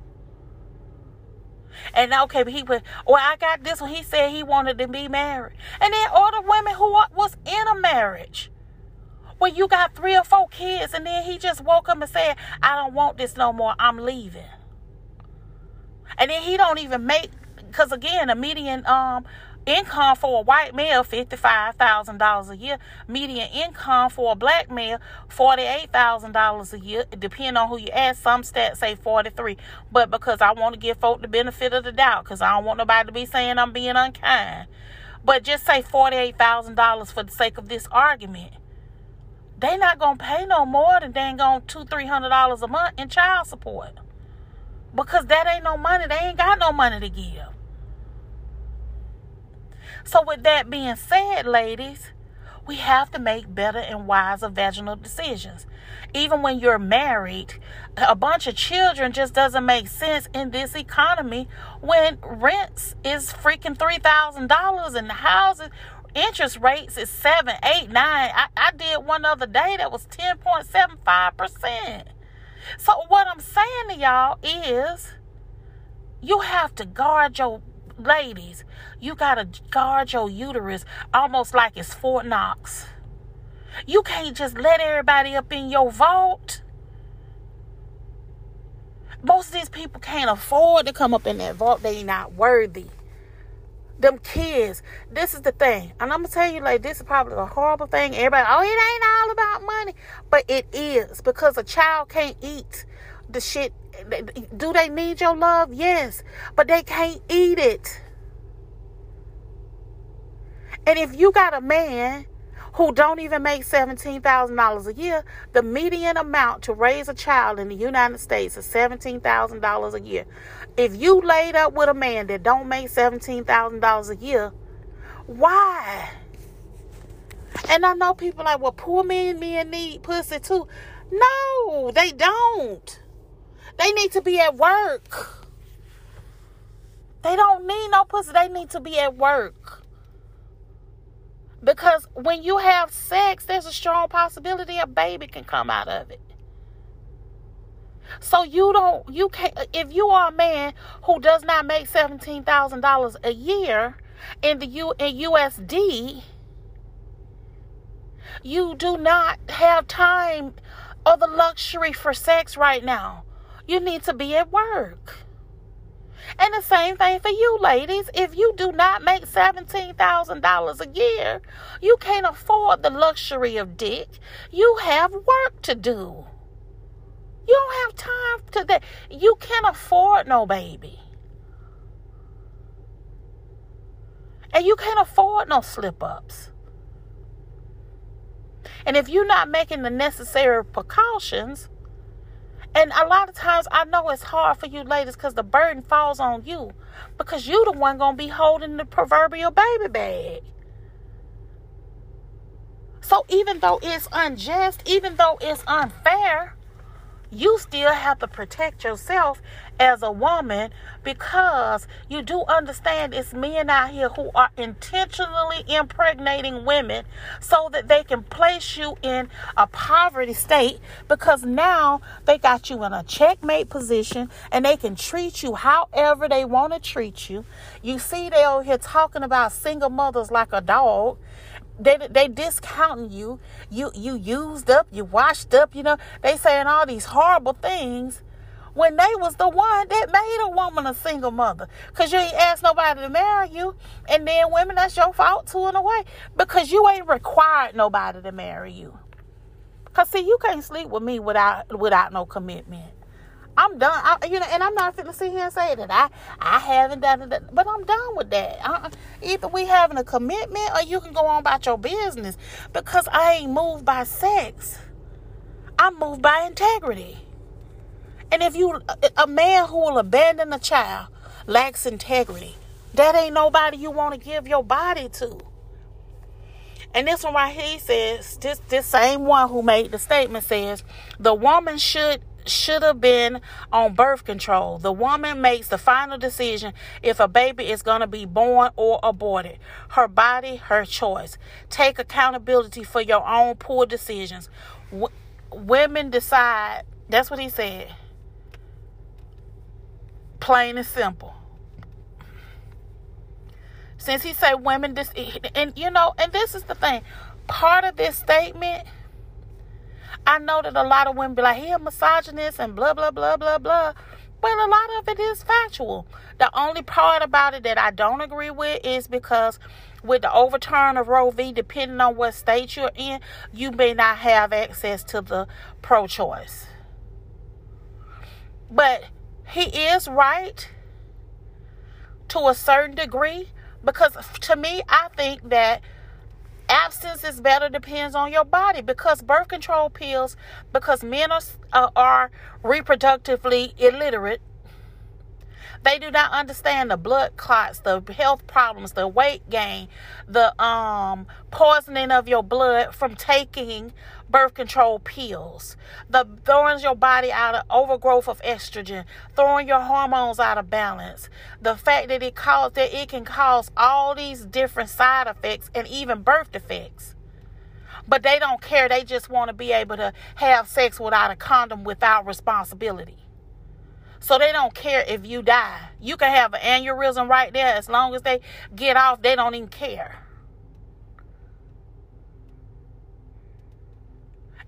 And okay, but he was, well, I got this one. He said he wanted to be married. And then all the women who was in a marriage. Well, you got three or four kids, and then he just woke up and said, I don't want this no more. I'm leaving. And then he don't even make, because again, a median um, income for a white male, fifty-five thousand dollars a year. Median income for a black male, forty-eight thousand dollars a year. Depending on who you ask, some stats say forty-three. But because I want to give folk the benefit of the doubt, because I don't want nobody to be saying I'm being unkind. But just say forty-eight thousand dollars for the sake of this argument. They not going to pay no more than dang on two, three hundred dollars a month in child support. Because that ain't no money. They ain't got no money to give. So with that being said, ladies, we have to make better and wiser vaginal decisions. Even when you're married, a bunch of children just doesn't make sense in this economy when rents is freaking three thousand dollars and the houses. Interest rates is seven, eight, nine. I, I did one other day that was ten point seven five percent. So what I'm saying to y'all is you have to guard your ladies. You got to guard your uterus almost like it's Fort Knox. You can't just let everybody up in your vault. Most of these people can't afford to come up in that vault. They not worthy. Them kids, this is the thing. And I'm going to tell you, like, this is probably a horrible thing. Everybody, oh, it ain't all about money. But it is, because a child can't eat the shit. Do they need your love? Yes. But they can't eat it. And if you got a man who don't even make seventeen thousand dollars a year. The median amount to raise a child in the United States is seventeen thousand dollars a year. If you laid up with a man that don't make seventeen thousand dollars a year, why? And I know people like, well, poor men, men need pussy too. No, they don't. They need to be at work. They don't need no pussy. They need to be at work. Because when you have sex, there's a strong possibility a baby can come out of it. So you don't, you can't, if you are a man who does not make seventeen thousand dollars a year in the U, in U S D, you do not have time or the luxury for sex right now. You need to be at work. And the same thing for you ladies. If you do not make seventeen thousand dollars a year, you can't afford the luxury of dick. You have work to do. You don't have time to that. You can't afford no baby. And you can't afford no slip-ups. And if you're not making the necessary precautions, and a lot of times I know it's hard for you ladies because the burden falls on you, because you the one going to be holding the proverbial baby bag. So even though it's unjust, even though it's unfair, you still have to protect yourself as a woman, because you do understand it's men out here who are intentionally impregnating women so that they can place you in a poverty state, because now they got you in a checkmate position and they can treat you however they want to treat you. You see, they over here talking about single mothers like a dog. They they discounting you. You you used up. You washed up. You know, they saying all these horrible things when they was the one that made a woman a single mother. Because you ain't asked nobody to marry you. And then women, that's your fault too in a way, because you ain't required nobody to marry you. Because see, you can't sleep with me without without no commitment. I'm done. I, you know, and I'm not finna sit here and say that I, I haven't done it, but I'm done with that. I, either we having a commitment or you can go on about your business, because I ain't moved by sex. I'm moved by integrity. And if you, a man who will abandon a child lacks integrity. That ain't nobody you want to give your body to. And this one right here, he says, this, this same one who made the statement says, the woman should should have been on birth control. The woman makes the final decision if a baby is going to be born or aborted. Her body, her choice. Take accountability for your own poor decisions. W- women decide. That's what he said. Plain and simple. Since he said women, dis- and you know, and this is the thing. Part of this statement, I know that a lot of women be like, he a misogynist and blah, blah, blah, blah, blah. But a lot of it is factual. The only part about it that I don't agree with is because with the overturn of Roe v. Depending on what state you're in, you may not have access to the pro-choice. But he is right to a certain degree, because to me, I think that absence is better, depends on your body, because birth control pills, because men are, uh, are reproductively illiterate. They do not understand the blood clots, the health problems, the weight gain, the um, poisoning of your blood from taking birth control pills, the throwing your body out of overgrowth of estrogen, throwing your hormones out of balance, the fact that it cause, that it can cause all these different side effects and even birth defects. But they don't care. They just want to be able to have sex without a condom, without responsibility. So they don't care if you die. You can have an aneurysm right there. As long as they get off, they don't even care.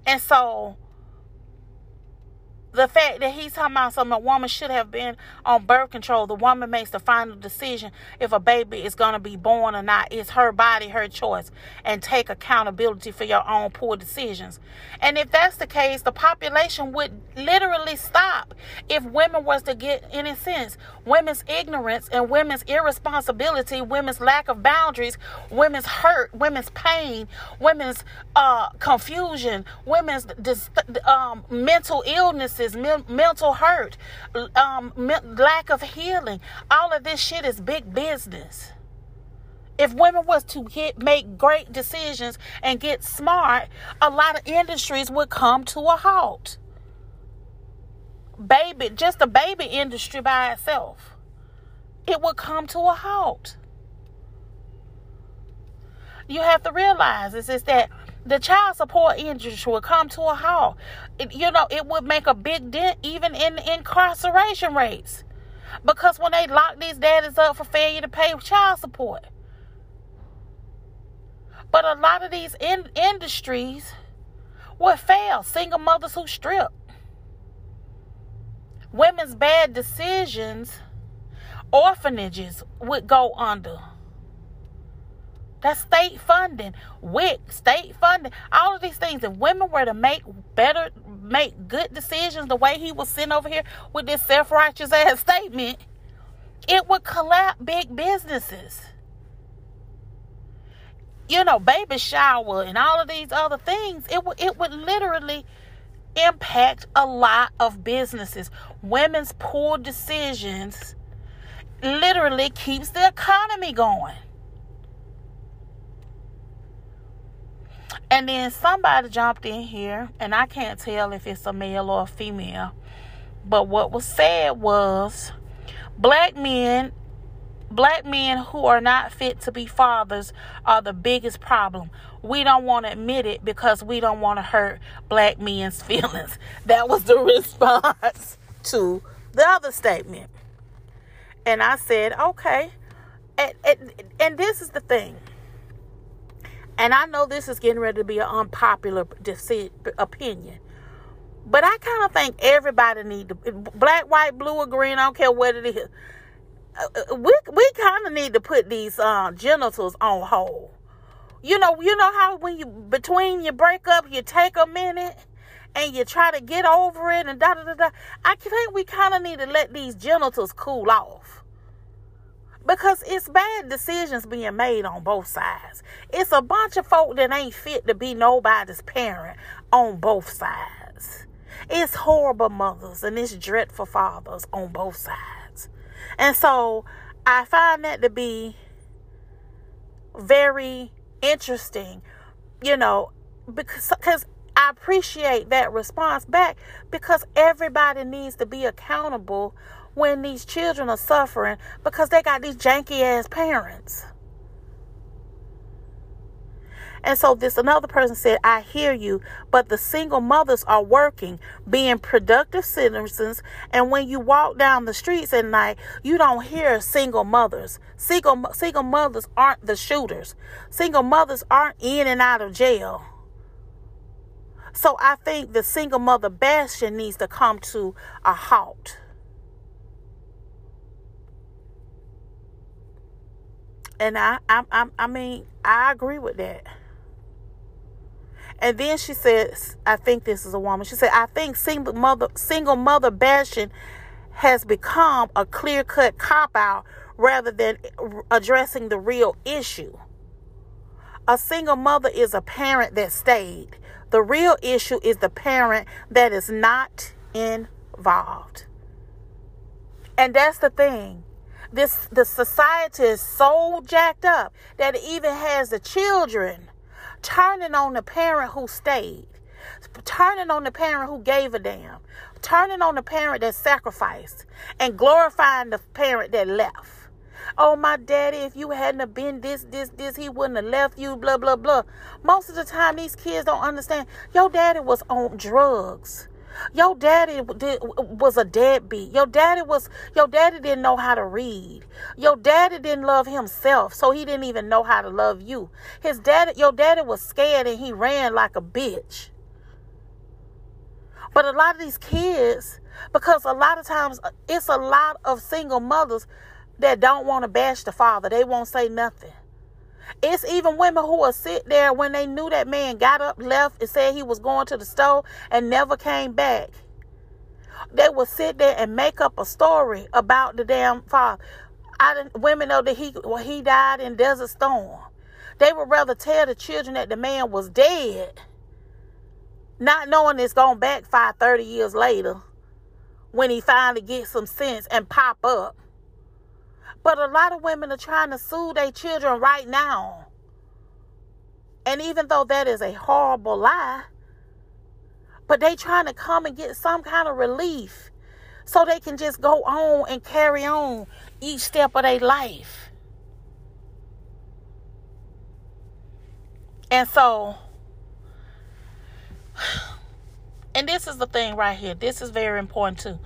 And so The fact that he's talking about something, a woman should have been on birth control. The woman makes the final decision if a baby is going to be born or not. It's her body, her choice. And take accountability for your own poor decisions. And if that's the case, the population would literally stop if women was to get, in a sense, women's ignorance and women's irresponsibility, women's lack of boundaries, women's hurt, women's pain, women's uh, confusion, women's dis- um, mental illnesses, men- mental hurt, um, me- lack of healing. All of this shit is big business. If women was to get, make great decisions and get smart, a lot of industries would come to a halt. Baby, just the baby industry by itself, it would come to a halt. You have to realize is, is that the child support industry would come to a halt. It, you know, it would make a big dent even in incarceration rates. Because when they lock these daddies up for failure to pay child support. But a lot of these in- industries would fail. Single mothers who strip. Women's bad decisions, orphanages would go under. That's state funding, W I C, state funding, all of these things. If women were to make better, make good decisions the way he was sitting over here with this self-righteous ass statement, it would collapse big businesses. You know, baby shower and all of these other things, it would it would literally impact a lot of businesses. Women's poor decisions literally keeps the economy going. And then somebody jumped in here, and I can't tell if it's a male or a female, but what was said was black men black men who are not fit to be fathers are the biggest problem. We don't want to admit it because we don't want to hurt black men's feelings. That was the response to the other statement. And I said, okay. And, and, and this is the thing. And I know this is getting ready to be an unpopular deci- opinion. But I kind of think everybody need to, black, white, blue, or green, I don't care what it is. We we kind of need to put these uh, genitals on hold. You know, you know how when you, between your breakup, you take a minute and you try to get over it and da da da da. I think we kind of need to let these genitals cool off. Because it's bad decisions being made on both sides. It's a bunch of folk that ain't fit to be nobody's parent on both sides. It's horrible mothers and it's dreadful fathers on both sides. And so I find that to be very interesting, you know, because because I appreciate that response back, because everybody needs to be accountable when these children are suffering because they got these janky ass parents. And so this another person said, I hear you, but the single mothers are working, being productive citizens. And when you walk down the streets at night, you don't hear single mothers. Single, single mothers aren't the shooters. Single mothers aren't in and out of jail. So I think the single mother bastion needs to come to a halt. And I, I, I, I mean, I agree with that. And then she says, I think this is a woman. She said, I think single mother, single mother bashing has become a clear-cut cop-out rather than addressing the real issue. A single mother is a parent that stayed. The real issue is the parent that is not involved. And that's the thing. This the society is so jacked up that it even has the children turning on the parent who stayed, turning on the parent who gave a damn, turning on the parent that sacrificed, and glorifying the parent that left. Oh, my daddy, if you hadn't have been this, this, this, he wouldn't have left you, blah, blah, blah. Most of the time, these kids don't understand. Your daddy was on drugs. Your daddy did, was a deadbeat. Your daddy was. Your daddy didn't know how to read. Your daddy didn't love himself, so he didn't even know how to love you. His daddy, your daddy was scared, and he ran like a bitch. But a lot of these kids, because a lot of times it's a lot of single mothers that don't want to bash the father. They won't say nothing. It's even women who will sit there when they knew that man got up, left, and said he was going to the store and never came back. They will sit there and make up a story about the damn father. I didn't, women know that he well, he died in Desert Storm. They would rather tell the children that the man was dead, not knowing it's going backfire thirty years later when he finally gets some sense and pop up. But a lot of women are trying to sue their children right now. And even though that is a horrible lie, but they trying to come and get some kind of relief so they can just go on and carry on each step of their life. And so, and this is the thing right here. This is very important too.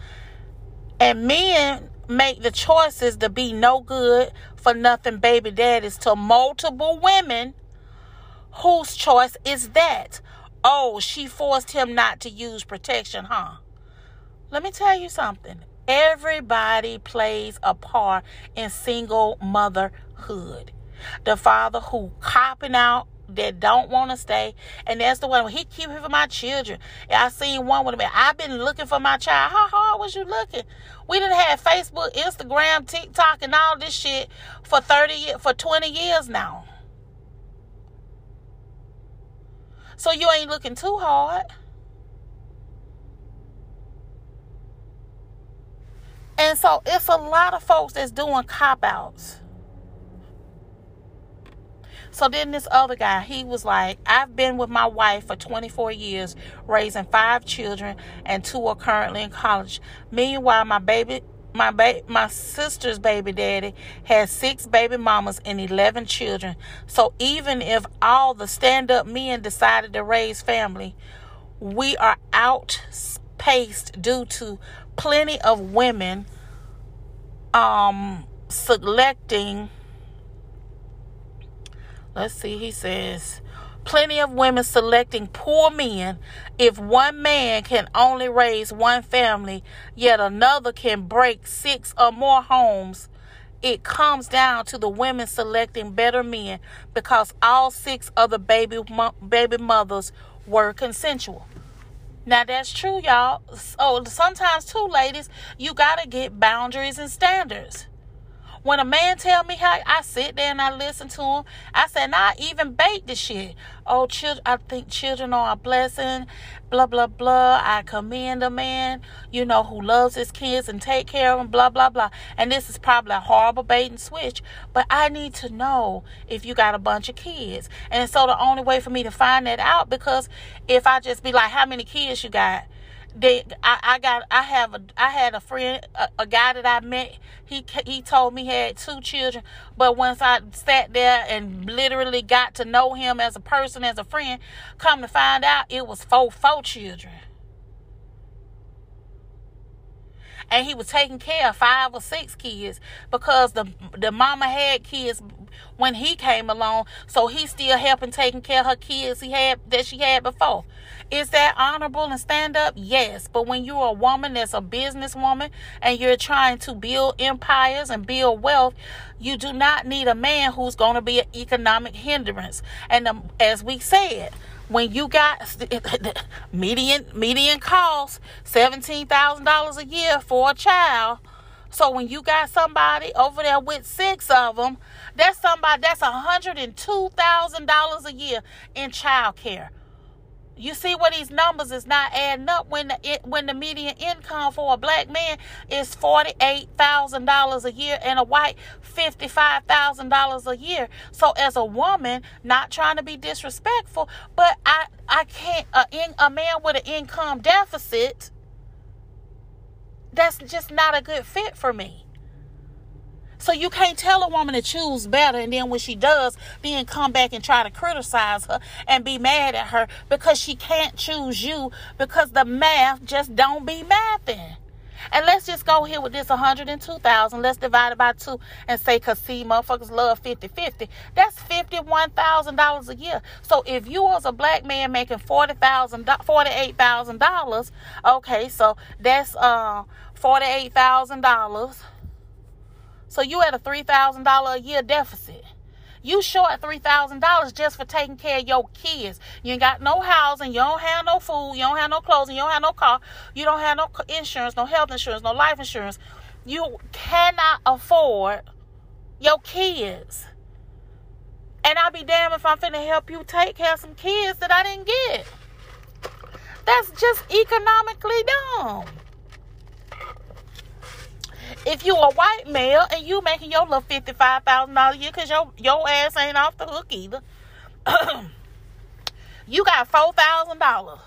And men make the choices to be no good for nothing baby daddies to multiple women whose choice is that. Oh, she forced him not to use protection, huh? Let me tell you something. Everybody plays a part in single motherhood. The father who copping out that don't want to stay, and that's the one he keep him for my children. I seen one with him. I've been looking for my child. How hard was you looking? We done had Facebook, Instagram, TikTok, and all this shit for thirty, for twenty years now. So you ain't looking too hard. And so it's a lot of folks that's doing cop-outs. So then this other guy, he was like, I've been with my wife for twenty-four years, raising five children, and two are currently in college. Meanwhile, my baby, my ba- my sister's baby daddy has six baby mamas and eleven children. So even if all the stand-up men decided to raise family, we are outpaced due to plenty of women um, selecting... Let's see, he says, plenty of women selecting poor men. If one man can only raise one family, yet another can break six or more homes, it comes down to the women selecting better men because all six of the baby, mo- baby mothers were consensual. Now, that's true, y'all. So sometimes, too, ladies, you got to get boundaries and standards. When a man tell me how, I sit there and I listen to him. I said, nah, I even bait this shit. Oh, children, I think children are a blessing, blah, blah, blah. I commend a man, you know, who loves his kids and take care of them, blah, blah, blah. And this is probably a horrible bait and switch. But I need to know if you got a bunch of kids. And so the only way for me to find that out, because if I just be like, how many kids you got? They, I, I got, I have, a, I had a friend, a, a guy that I met. He he told me he had two children, but once I sat there and literally got to know him as a person, as a friend, come to find out, it was four four children, and he was taking care of five or six kids because the the mama had kids when he came along, so he still helping taking care of her kids he had that she had before. Is that honorable and stand up? Yes. But when you're a woman that's a businesswoman and you're trying to build empires and build wealth, you do not need a man who's going to be an economic hindrance. And um, as we said, when you got median median cost seventeen thousand dollars a year for a child, so when you got somebody over there with six of them, that's somebody that's one hundred two thousand dollars a year in child care. You see what these numbers is not adding up when the, when the median income for a black man is forty-eight thousand dollars a year and a white fifty-five thousand dollars a year. So as a woman, not trying to be disrespectful, but I, I can't, a, in, a man with an income deficit, that's just not a good fit for me. So you can't tell a woman to choose better, and then when she does, then come back and try to criticize her and be mad at her because she can't choose you because the math just don't be mathing. And let's just go here with this one hundred two thousand. Let's divide it by two and say, because see, motherfuckers love fifty-fifty. That's fifty-one thousand dollars a year. So if you was a black man making forty thousand dollars, forty-eight thousand dollars, okay, so that's uh, forty-eight thousand dollars. So you at a three thousand dollars a year deficit. You short three thousand dollars just for taking care of your kids. You ain't got no housing. You don't have no food. You don't have no clothing. You don't have no car. You don't have no insurance, no health insurance, no life insurance. You cannot afford your kids. And I'll be damned if I'm finna help you take care of some kids that I didn't get. That's just economically dumb. If you a white male and you making your little fifty-five thousand dollars a year, because your, your ass ain't off the hook either, you got four thousand dollars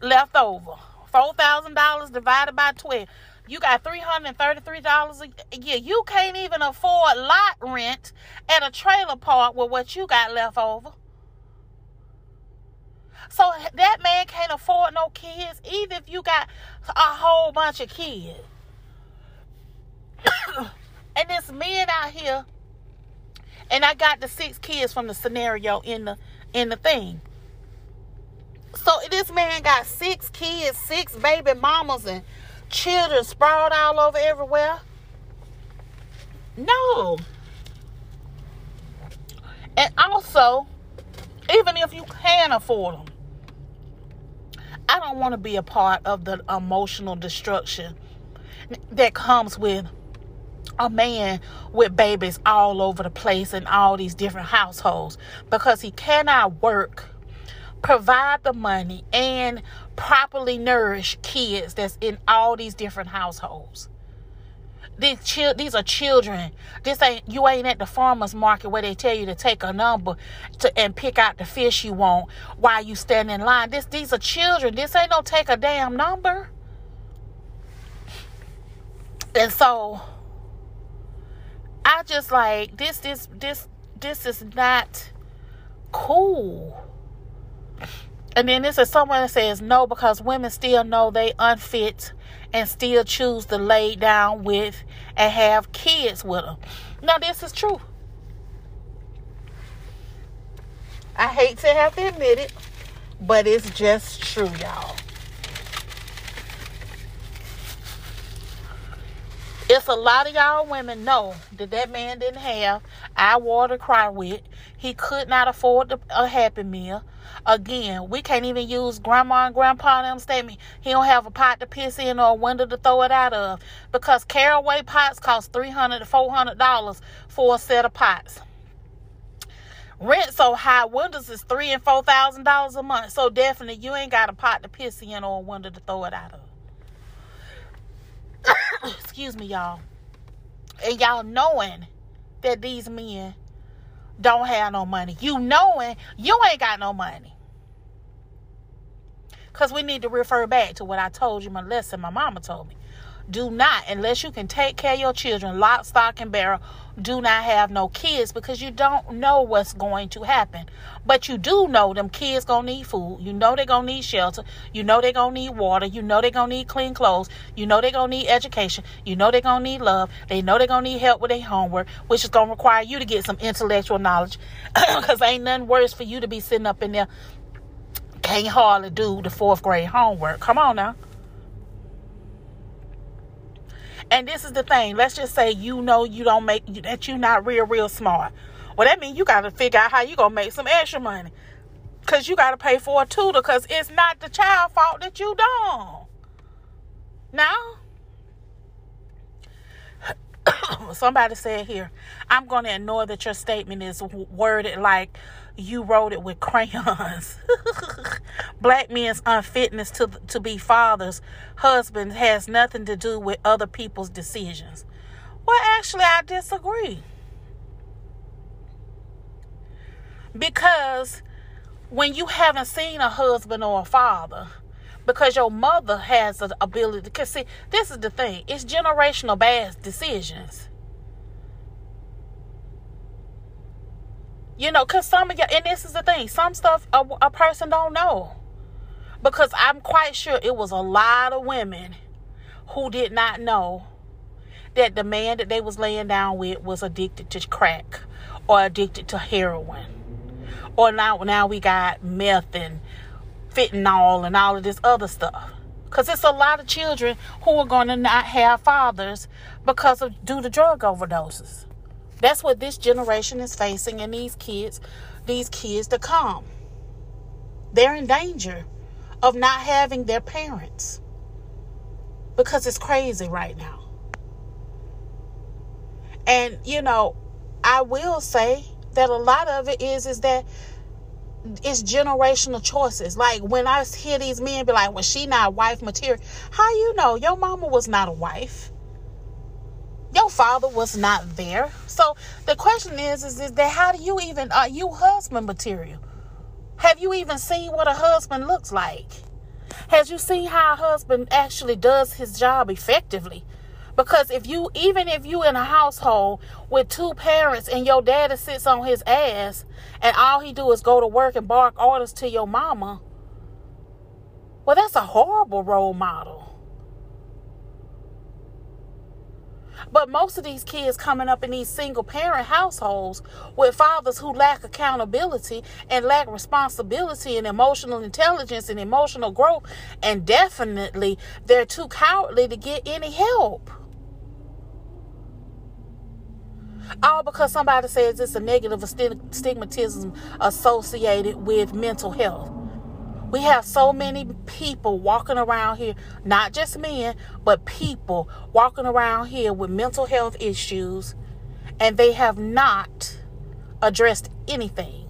left over. four thousand dollars divided by twelve. You got three hundred thirty-three dollars a year. You can't even afford lot rent at a trailer park with what you got left over. So that man can't afford no kids either if you got a whole bunch of kids. And this men out here, and I got the six kids from the scenario in the in the thing. So this man got six kids, six baby mamas and children sprawled all over everywhere. No. And also, even if you can afford them, I don't want to be a part of the emotional destruction that comes with a man with babies all over the place in all these different households, because he cannot work, provide the money, and properly nourish kids that's in all these different households. These, chi- these are children. This ain't you ain't at the farmer's market where they tell you to take a number to and pick out the fish you want while you stand in line. This these are children. This ain't no take a damn number. And so I just like this this this this is not cool. And then this is someone that says no, because women still know they unfit and still choose to lay down with and have kids with them. Now this is true. I hate to have to admit it, but it's just true, y'all. It's a lot of y'all women know that that man didn't have eye water to cry with. He could not afford the, a Happy Meal. Again, we can't even use grandma and grandpa in them statement. He don't have a pot to piss in or a window to throw it out of, because caraway pots cost three hundred to four hundred dollars for a set of pots. Rent so high, windows is three thousand and four thousand dollars a month. So definitely you ain't got a pot to piss in or a window to throw it out of. Excuse me, y'all. And y'all knowing that these men don't have no money. You knowing you ain't got no money. Because we need to refer back to what I told you, my lesson my mama told me. Do not, unless you can take care of your children, lock, stock, and barrel, do not have no kids, because you don't know what's going to happen. But you do know them kids going to need food. You know they're going to need shelter. You know they're going to need water. You know they're going to need clean clothes. You know they're going to need education. You know they're going to need love. They know they're going to need help with their homework, which is going to require you to get some intellectual knowledge, because ain't nothing worse for you to be sitting up in there, can't hardly do the fourth grade homework. Come on now. And this is the thing. Let's just say you know you don't make that you're not real, real smart. Well, that means you got to figure out how you gonna make some extra money, cause you got to pay for a tutor. Cause it's not the child's fault that you don't. Now, somebody said here, I'm gonna ignore that your statement is worded like you wrote it with crayons. Black men's unfitness to to be fathers, husbands has nothing to do with other people's decisions. Well, actually, I disagree. Because when you haven't seen a husband or a father, because your mother has the ability to see, this is the thing. It's generational bad decisions. You know, because some of y'all, and this is the thing, some stuff a, a person don't know. Because I'm quite sure it was a lot of women who did not know that the man that they was laying down with was addicted to crack or addicted to heroin. Or now, now we got meth and fentanyl and all of this other stuff. Because it's a lot of children who are going to not have fathers because of due to drug overdoses. That's what this generation is facing, and these kids, these kids to come. They're in danger of not having their parents because it's crazy right now. And, you know, I will say that a lot of it is, is that it's generational choices. Like when I hear these men be like, well, she not wife material. How you know? Your mama was not a wife. Your father was not there. So the question is, is, is that how do you even, are you husband material? Have you even seen what a husband looks like? Has you seen how a husband actually does his job effectively? Because if you, even if you in a household with two parents and your daddy sits on his ass and all he do is go to work and bark orders to your mama, well, that's a horrible role model. But most of these kids coming up in these single parent households with fathers who lack accountability and lack responsibility and emotional intelligence and emotional growth, and definitely they're too cowardly to get any help. All because somebody says it's a negative stigmatism associated with mental health. We have so many people walking around here, not just men, but people walking around here with mental health issues, and they have not addressed anything.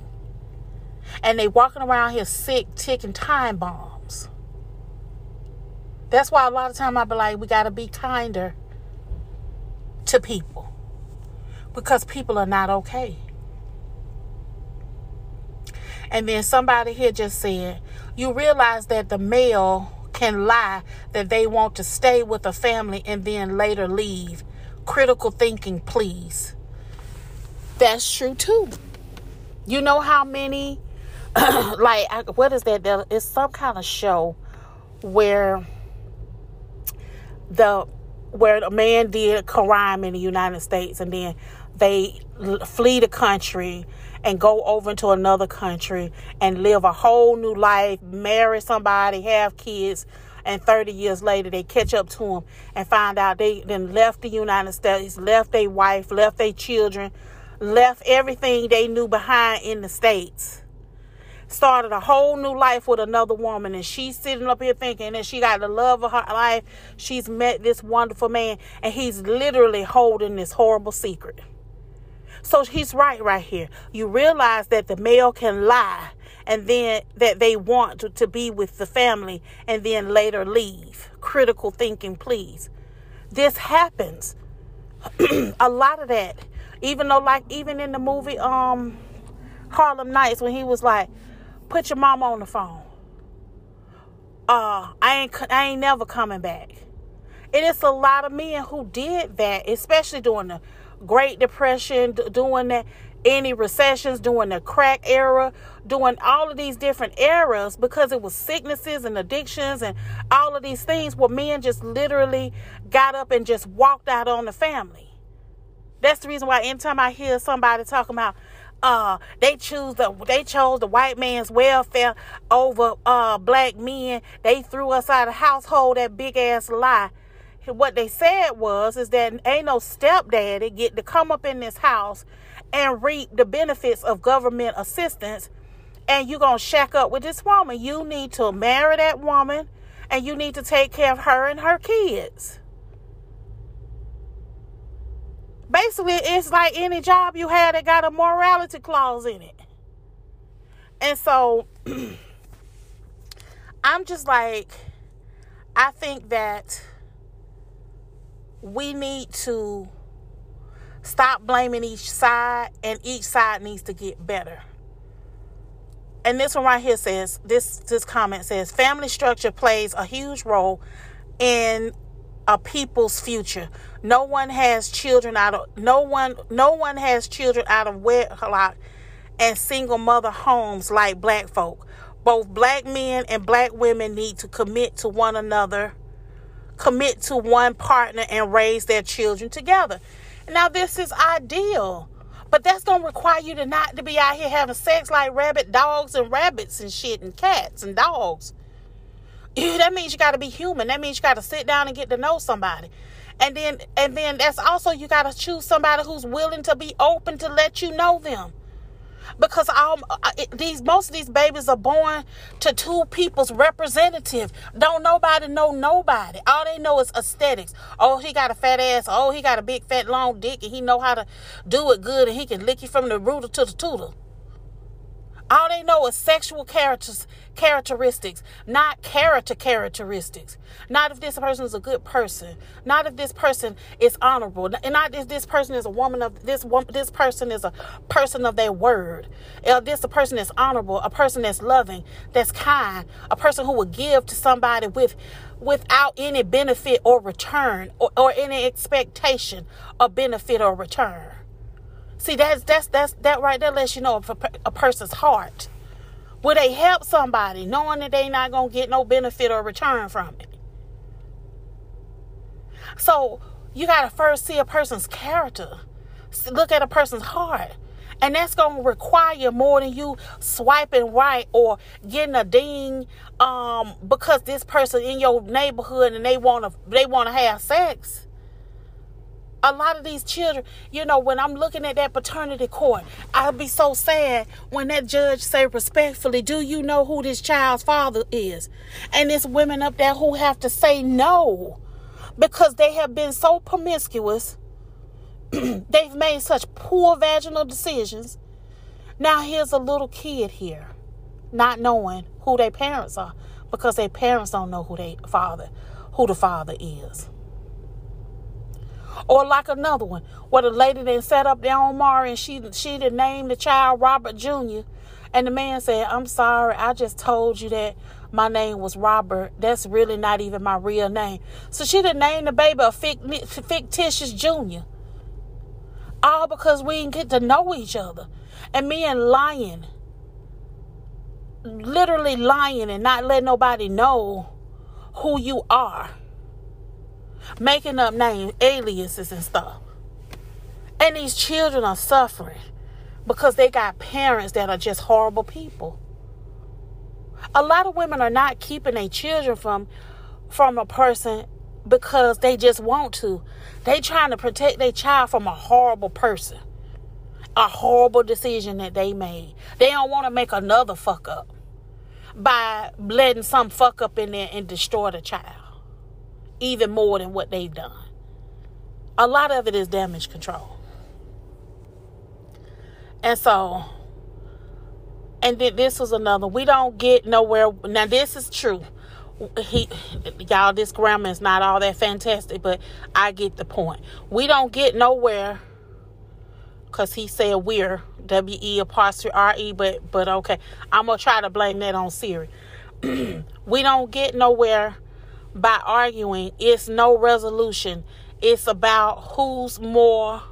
And they walking around here sick, ticking time bombs. That's why a lot of time I be like, we got to be kinder to people because people are not okay. And then somebody here just said, you realize that the male can lie that they want to stay with a family and then later leave. Critical thinking, please. That's true, too. You know how many, like, what is that? It's some kind of show where the where a man did crime in the United States and then they flee the country and go over into another country and live a whole new life, marry somebody, have kids, and thirty years later they catch up to them and find out they then left the United States, left their wife, left their children, left everything they knew behind in the States, started a whole new life with another woman, and she's sitting up here thinking that she got the love of her life, she's met this wonderful man, and he's literally holding this horrible secret. So he's right right here. You realize that the male can lie and then that they want to, to be with the family and then later leave. Critical thinking, please. This happens. A lot of that. Even though, like, even in the movie um, Harlem Nights, when he was like, put your mama on the phone. Uh, I ain't, I ain't never coming back. And it's a lot of men who did that, especially during the Great Depression, doing that, any recessions, doing the crack era, doing all of these different eras, because it was sicknesses and addictions and all of these things where men just literally got up and just walked out on the family. That's the reason why anytime I hear somebody talking about uh they choose the they chose the white man's welfare over uh black men, they threw us out of the household, that big ass lie. What they said was is that ain't no stepdaddy get to come up in this house and reap the benefits of government assistance, and you're going to shack up with this woman. You need to marry that woman, and you need to take care of her and her kids. Basically, it's like any job you had that got a morality clause in it. And so I'm just like, I think that we need to stop blaming each side, and each side needs to get better. And this one right here says, this, this comment says, family structure plays a huge role in a people's future. No one has children out of, no one, no one has children out of wedlock and single mother homes like black folk. Both black men and black women need to commit to one another commit to one partner and raise their children together. Now, this is ideal, but that's going to require you to not to be out here having sex like rabbit dogs and rabbits and shit and cats and dogs. That means you got to be human. That means you got to sit down and get to know somebody. And then, and then that's also, you got to choose somebody who's willing to be open to let you know them. Because all, these most of these babies are born to two people's representative. Don't nobody know nobody. All they know is aesthetics. Oh, he got a fat ass. Oh, he got a big, fat, long dick. And he know how to do it good. And he can lick you from the rooter to the tooter. All they know is sexual characters, characteristics, not character characteristics. Not if this person is a good person. Not if this person is honorable. And not if this person is a woman of this this person is a person of their word. If this a person that's honorable, a person that's loving, that's kind, a person who will give to somebody with without any benefit or return, or, or any expectation of benefit or return. See, that's, that's, that's, that right there lets you know a, a person's heart. Will they help somebody knowing that they not going to get no benefit or return from it? So you got to first see a person's character, look at a person's heart. And that's going to require more than you swiping right or getting a ding um, because this person in your neighborhood and they want to, they want to have sex. A lot of these children, you know, when I'm looking at that paternity court, I'll be so sad when that judge say respectfully, do you know who this child's father is? And it's women up there who have to say no because they have been so promiscuous. They've made such poor vaginal decisions. Now here's a little kid here not knowing who their parents are because their parents don't know who they father, who the father is. Or like another one where the lady then set up their own Mari and she she done named the child Robert Junior And the man said, I'm sorry, I just told you that my name was Robert. That's really not even my real name. So she done named the baby a fictitious Junior. All because we didn't get to know each other. And me and lying, literally lying and not letting nobody know who you are. Making up names, aliases and stuff. And these children are suffering because they got parents that are just horrible people. A lot of women are not keeping their children from from a person because they just want to. They trying to protect their child from a horrible person. A horrible decision that they made. They don't want to make another fuck up by letting some fuck up in there and destroy the child. Even more than what they've done. A lot of it is damage control. And so, and then this was another. We don't get nowhere. Now this is true. He, y'all, this grammar is not all that fantastic, but I get the point. We don't get nowhere. Because he said we're, W-E apostrophe R-E, but, but okay. I'm going to try to blame that on Siri. We don't get nowhere by arguing. It's no resolution. It's about who's more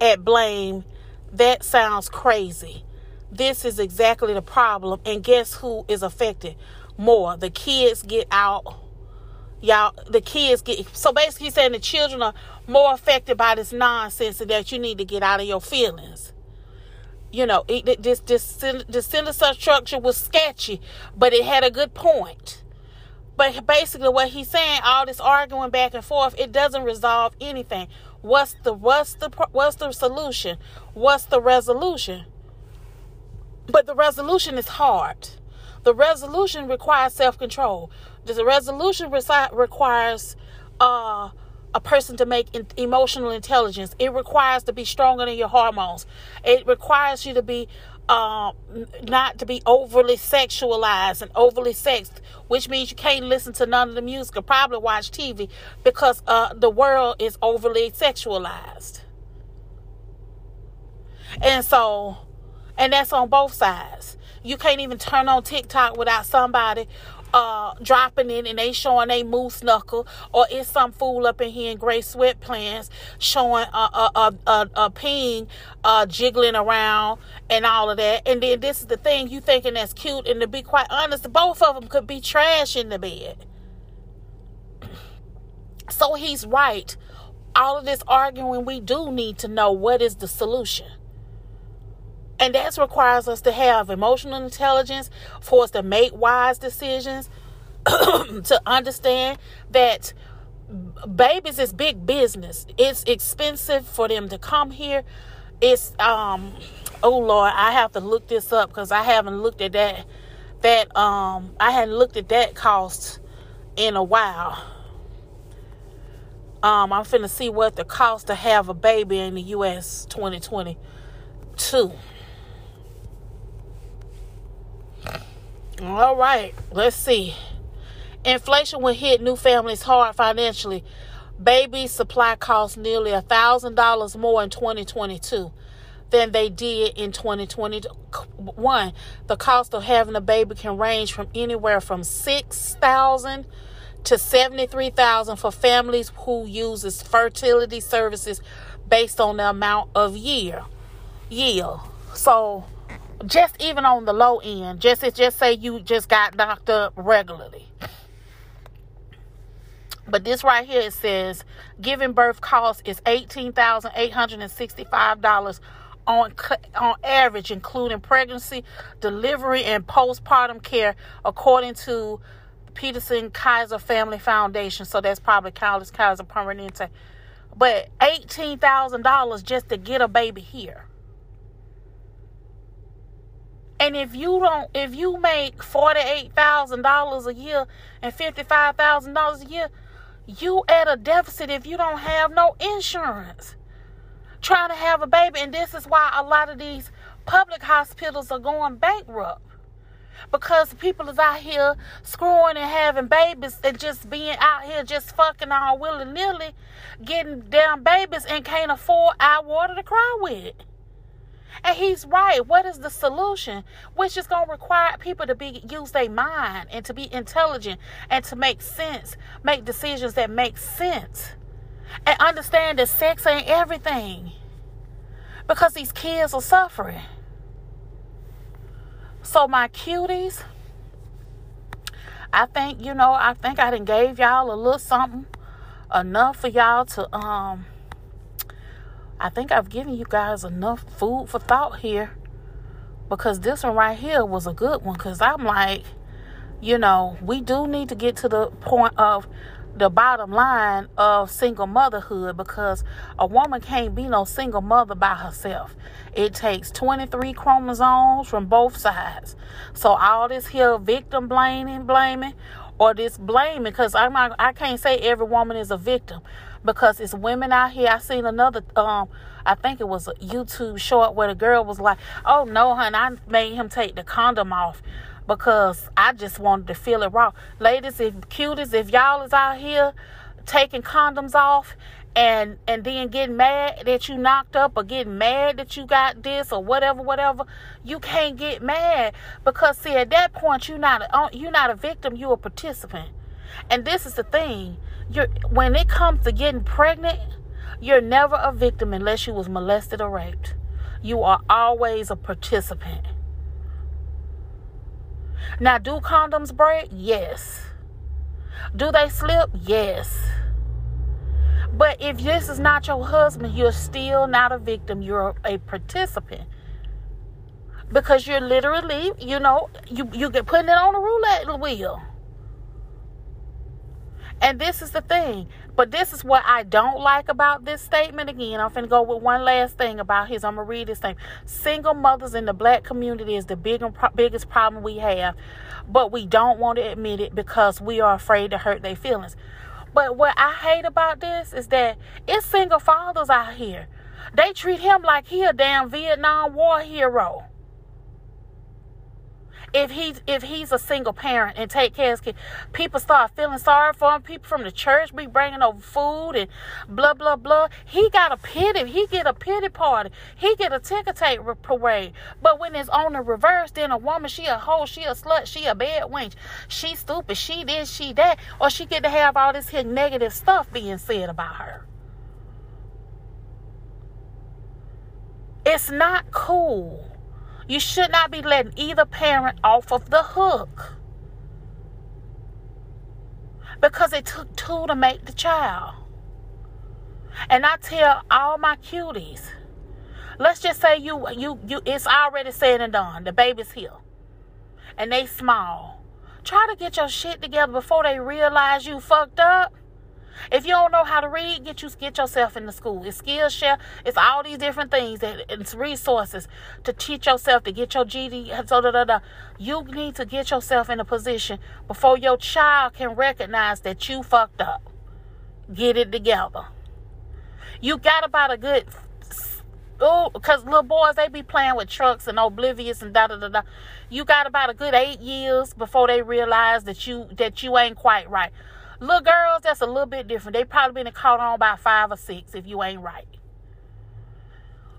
at blame. That sounds crazy. This is exactly the problem. And guess who is affected more? The kids get out. Y'all, the kids get. So basically, saying the children are more affected by this nonsense and that you need to get out of your feelings. You know, it, this, this, this sentence structure was sketchy, but it had a good point. But basically what he's saying, all this arguing back and forth, it doesn't resolve anything. What's the what's the what's the solution? What's the resolution? But the resolution is hard. The resolution requires self-control. The resolution resi- requires uh, a person to make in- emotional intelligence. It requires to be stronger than your hormones. It requires you to be Um, not to be overly sexualized and overly sexed, which means you can't listen to none of the music or probably watch T V because uh, the world is overly sexualized. And so, and that's on both sides. You can't even turn on TikTok without somebody uh, dropping in and they showing they moose knuckle, or it's some fool up in here in gray sweatpants showing a, a, a, a, a peen uh, jiggling around and all of that. And then this is the thing, you thinking that's cute, and to be quite honest, both of them could be trash in the bed. So he's right. All of this arguing, we do need to know what is the solution. And that requires us to have emotional intelligence, for us to make wise decisions, to understand that babies is big business. It's expensive for them to come here. It's, um, oh Lord, I have to look this up because I haven't looked at that, that, um, I hadn't looked at that cost in a while. Um, I'm finna see what the cost to have a baby in the U S twenty twenty-two. All right, let's see. Inflation will hit new families hard financially. Baby supply costs nearly one thousand dollars more in twenty twenty-two than they did in twenty twenty-one. The cost of having a baby can range from anywhere from six thousand dollars to seventy-three thousand dollars for families who uses fertility services based on the amount of year yield. So just even on the low end, just just say you just got knocked up regularly. But this right here, it says giving birth cost is eighteen thousand eight hundred sixty-five dollars on on average, including pregnancy, delivery, and postpartum care, according to Peterson Kaiser Family Foundation. So that's probably Kaiser Kaiser Permanente. But eighteen thousand dollars just to get a baby here. And if you don't, if you make forty-eight thousand dollars a year and fifty-five thousand dollars a year, you at a deficit if you don't have no insurance trying to have a baby. And this is why a lot of these public hospitals are going bankrupt, because people is out here screwing and having babies and just being out here just fucking all willy-nilly, getting damn babies and can't afford our water to cry with. And he's right. What is the solution? Which is going to require people to be use their mind and to be intelligent and to make sense, make decisions that make sense, and understand that sex ain't everything, because these kids are suffering. So my cuties, I think, you know, I think I done gave y'all a little something, enough for y'all to, um, I think I've given you guys enough food for thought here, because this one right here was a good one. Because I'm like, you know, we do need to get to the point of the bottom line of single motherhood, because a woman can't be no single mother by herself. It takes twenty-three chromosomes from both sides. So all this here victim blaming, blaming, or this blaming, because I'm not, I can't say every woman is a victim. Because it's women out here. I seen another, um, I think it was a YouTube short where the girl was like, oh no, honey, I made him take the condom off because I just wanted to feel it raw. Ladies, if cuties, if y'all is out here taking condoms off and, and then getting mad that you knocked up or getting mad that you got this or whatever, whatever, you can't get mad, because see, at that point, you're not a, you're not a victim, you're a participant. And this is the thing. You're, when it comes to getting pregnant, you're never a victim unless you was molested or raped. You are always a participant. Now, do condoms break? Yes. Do they slip? Yes. But if this is not your husband, you're still not a victim. You're a participant. Because you're literally, you know, you, you get putting it on the roulette wheel. And this is the thing. But this is what I don't like about this statement. Again, I'm finna go with one last thing about his. I'm going to read this thing. Single mothers in the black community is the big, biggest problem we have. But we don't want to admit it because we are afraid to hurt their feelings. But what I hate about this is that it's single fathers out here. They treat him like he a damn Vietnam War hero. If he's, if he's a single parent and take care of his kids, people start feeling sorry for him. People from the church be bringing over food and blah, blah, blah. He got a pity. He get a pity party. He get a ticker tape parade. But when it's on the reverse, then a woman, she a hoe, she a slut, she a bad wench. She stupid, she this, she that. Or she get to have all this here negative stuff being said about her. It's not cool. You should not be letting either parent off of the hook. because it took two to make the child. And I tell all my cuties, let's just say you, you, you, it's already said and done. The baby's here. And they small. Try to get your shit together before they realize you fucked up. If you don't know how to read, get you get yourself into school. It's Skillshare. It's all these different things. It's resources to teach yourself, to get your G E D. So da, da, da. You need to get yourself in a position before your child can recognize that you fucked up. Get it together. You got about a good... Oh, because little boys, they be playing with trucks and oblivious and da-da-da-da. You got about a good eight years before they realize that you that you ain't quite right. Little girls, that's a little bit different. They probably been caught on by five or six if you ain't right.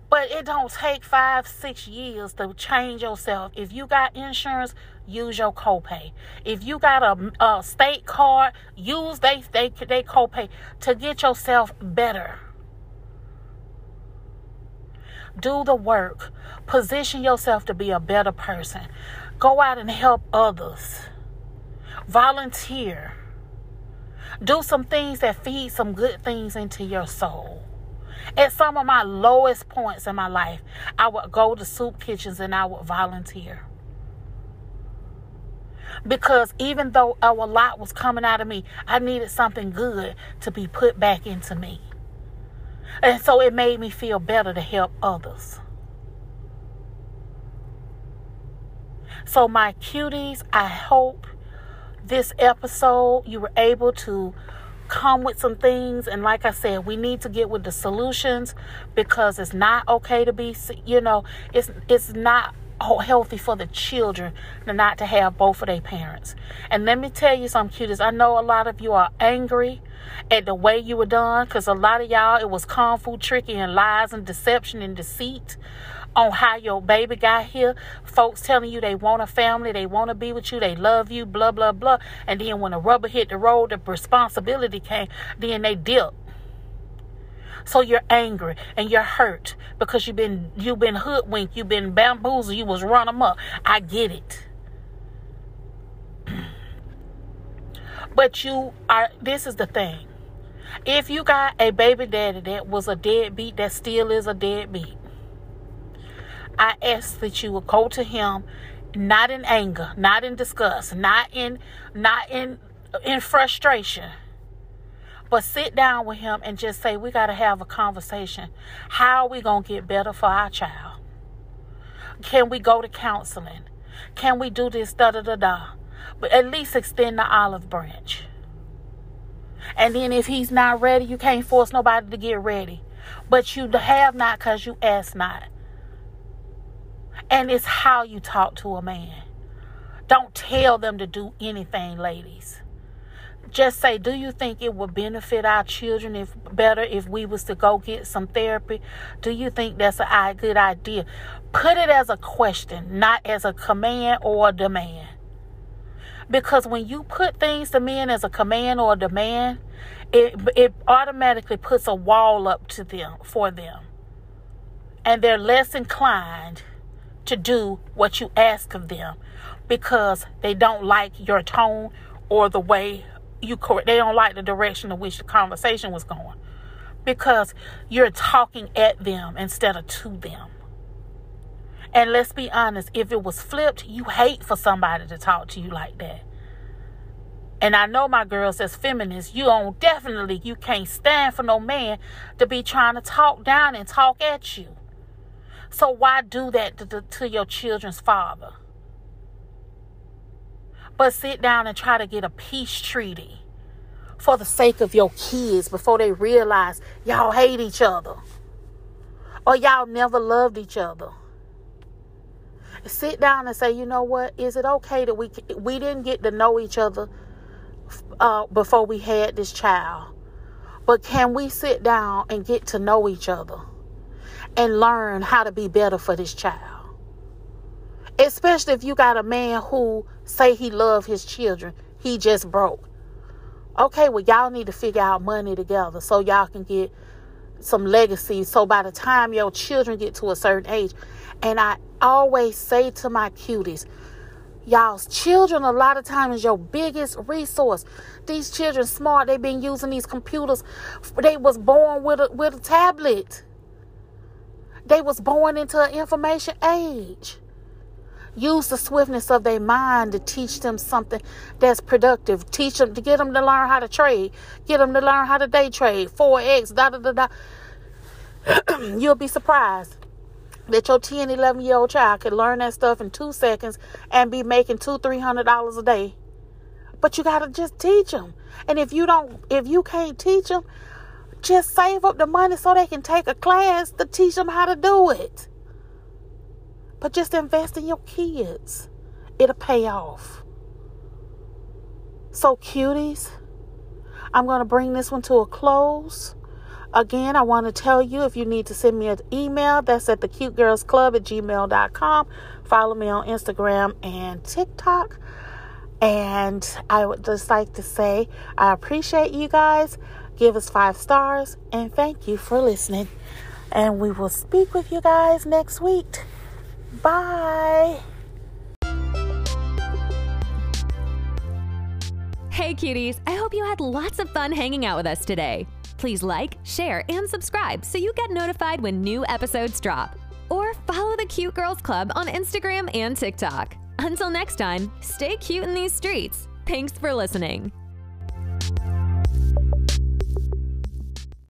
But it don't take five, six years to change yourself. If you got insurance, use your copay. If you got a, a state card, use they, they, they copay to get yourself better. Do the work. Position yourself to be a better person. Go out and help others. Volunteer. Do some things that feed some good things into your soul. At some of my lowest points in my life, I would go to soup kitchens and I would volunteer. Because even though a lot was coming out of me, I needed something good to be put back into me. And so it made me feel better to help others. So my cuties, I hope this episode you were able to come with some things. And like I said, we need to get with the solutions because it's not okay to be, you know, it's it's not healthy for the children not to have both of their parents. And let me tell you some cuties. I know a lot of you are angry at the way you were done, because a lot of y'all, it was kung fu tricky and lies and deception and deceit on how your baby got here. Folks telling you they want a family, they want to be with you, they love you, blah blah blah. And then when the rubber hit the road, the responsibility came, then they dipped. So you're angry and you're hurt because you've been you've been hoodwinked, you've been bamboozled, you was run amok. I get it. But you are, this is the thing. If you got a baby daddy that was a deadbeat, that still is a deadbeat, I ask that you would go to him, not in anger, not in disgust, not in, not in, in frustration, but sit down with him and just say, we got to have a conversation. How are we going to get better for our child? Can we go to counseling? Can we do this, da da da da? But at least extend the olive branch. And then if he's not ready, you can't force nobody to get ready. But you have not because you ask not. And it's how you talk to a man. Don't tell them to do anything, ladies. Just say, do you think it would benefit our children if better if we was to go get some therapy? Do you think that's a good idea? Put it as a question, not as a command or a demand. Because when you put things to men as a command or a demand, it it automatically puts a wall up to them for them. And they're less inclined to do what you ask of them because they don't like your tone or the way you correct. They don't like the direction in which the conversation was going because you're talking at them instead of to them. And let's be honest, if it was flipped, you hate for somebody to talk to you like that. And I know my girls as feminists, you don't definitely, you can't stand for no man to be trying to talk down and talk at you. So why do that to, to, to your children's father? But sit down and try to get a peace treaty for the sake of your kids before they realize y'all hate each other or y'all never loved each other. Sit down and say, you know what? Is it okay that we we didn't get to know each other uh, before we had this child? But can we sit down and get to know each other and learn how to be better for this child? Especially if you got a man who say he love his children, he just broke. Okay, well y'all need to figure out money together so y'all can get some legacy. So by the time your children get to a certain age, and I always say to my cuties, Y'all's children a lot of times is your biggest resource. These children smart. They've been using these computers. They was born with a, with a tablet. They was born into an information age. Use the swiftness of their mind to teach them something that's productive. Teach them, to get them to learn how to trade. Get them to learn how to day trade. four X, da, da, da, da. You'll be surprised that your ten, eleven-year-old child could learn that stuff in two seconds and be making two hundred, three hundred dollars a day. But you got to just teach them. And if you don't, if you can't teach them, just save up the money so they can take a class to teach them how to do it. But just invest in your kids. It'll pay off. So, cuties, I'm going to bring this one to a close. Again, I want to tell you, if you need to send me an email, that's at the cute girls club at gmail dot com. Follow me on Instagram and TikTok. And I would just like to say, I appreciate you guys. Give us five stars. And thank you for listening. And we will speak with you guys next week. Bye. Hey, cuties. I hope you had lots of fun hanging out with us today. Please like, share, and subscribe so you get notified when new episodes drop. Or follow the Cute Girls Club on Instagram and TikTok. Until next time, stay cute in these streets. Thanks for listening.